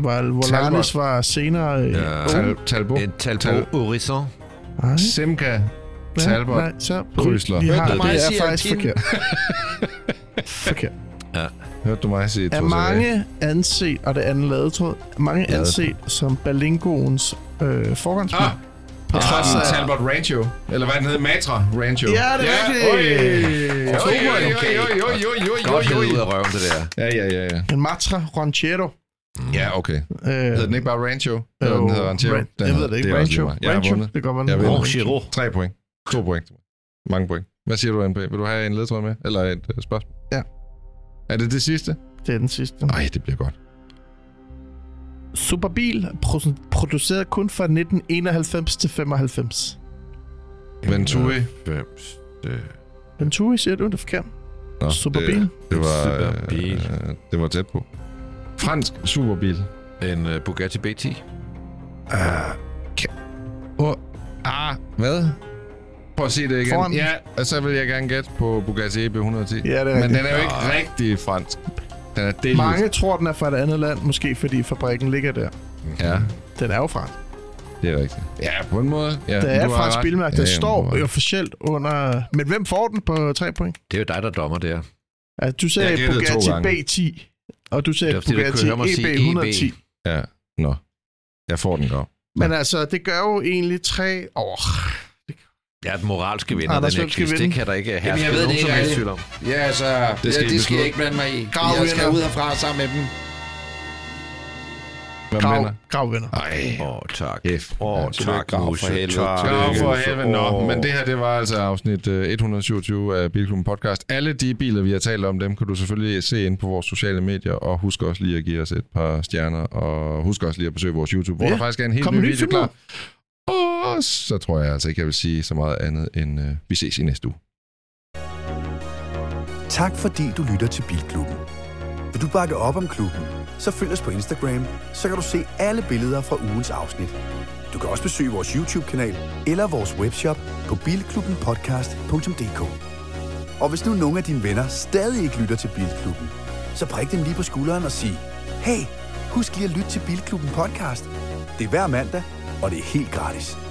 Volanis var senere... Ja. Tal- Talbot. Et Talbot. Horizon. Tal- Simca. Talbot. Nej, så... Chrysler. Hørte du mig sige Alpin? Det er faktisk forkert. forkert. Ja. Hørte du mig sige... Er mange anset... Og det andet ladetråd. Mange anset som Berlingoens øh, forgangsbil. Ah. På trods af Talbot Rancho. Eller hvad den hedder? Matra Rancho. Ja, det er rigtigt. Ja, oi, oi, oi, oi, oi, oi. Godt hedder ud af røven, det der. Ja, ja, ja. En Matra Ranchero. Ja, okay. Hedder den ikke bare Rancho? Eller den hedder Ranchero? Jeg ved det ikke. Rancho. Rancho, det går man. Ranchero. Tre point. To point. Mange point. Hvad siger du, N P? Vil du have en ledtråd med? Eller et spørgsmål? Ja. Er det det sidste? Det er den sidste. Nej, det bliver godt. Superbil, produceret kun fra nitten enoghalvfems til femoghalvfems. Venturi. femoghalvfems. Det... Venturi, siger du? Det er forkert. Nå, superbil. Det, det var, superbil. Øh, det var tæt på. Fransk superbil. En uh, Bugatti E B et ti. Uh, kan... oh, ah, hvad? Prøv at sige det igen. Foran... Ja, og så vil jeg gerne gætte på Bugatti E B et hundrede og ti. Ja, det er men den er jo ikke ja. rigtig fransk. Mange tror, den er fra et andet land, måske fordi fabrikken ligger der. Ja. Den er jo fransk. Det er rigtigt. Ja, på en måde. Ja, det er fransk bilmærke, der ja, står officielt under... Men hvem får den på tre point? Det er jo dig, der dommer det her. Altså, du sagde Bugatti B ti, og du sagde Bugatti E B et hundrede og ti. Ja, nå. Jeg får den godt. Men altså, det gør jo egentlig tre år... Jeg er den moralske vinder, ah, den her quiz. Det kan der ikke herske nogen som helst jeg... tvivl om. Ja, altså, det skal, ja, det skal jeg ikke blande mig i. Grav jeg skal vinder. Ud herfra sammen med dem. Grav, grav vinder. Åh, oh, tak. Åh, oh, tak, Grav for helvede. Grav for helvede, nå. Men det her, det var altså afsnit et hundrede syvogtyve af Bilklubben Podcast. Alle de biler, vi har talt om, dem kan du selvfølgelig se ind på vores sociale medier. Og husk også lige at give os et par stjerner. Og husk også lige at besøge vores YouTube, hvor ja. der faktisk er en helt Kom ny, ny video klar. Og så tror jeg altså ikke, jeg vil sige så meget andet end, øh, vi ses i næste uge. Tak fordi du lytter til Bilklubben. Vil du bakke op om klubben, så følg os på Instagram, så kan du se alle billeder fra ugens afsnit. Du kan også besøge vores YouTube-kanal eller vores webshop på bilklubben podcast punktum d k. Og hvis nu nogle af dine venner stadig ikke lytter til Bilklubben, så prik dem lige på skulderen og sig, hey, husk lige at lytte til Bilklubben Podcast. Det er hver mandag, og det er helt gratis.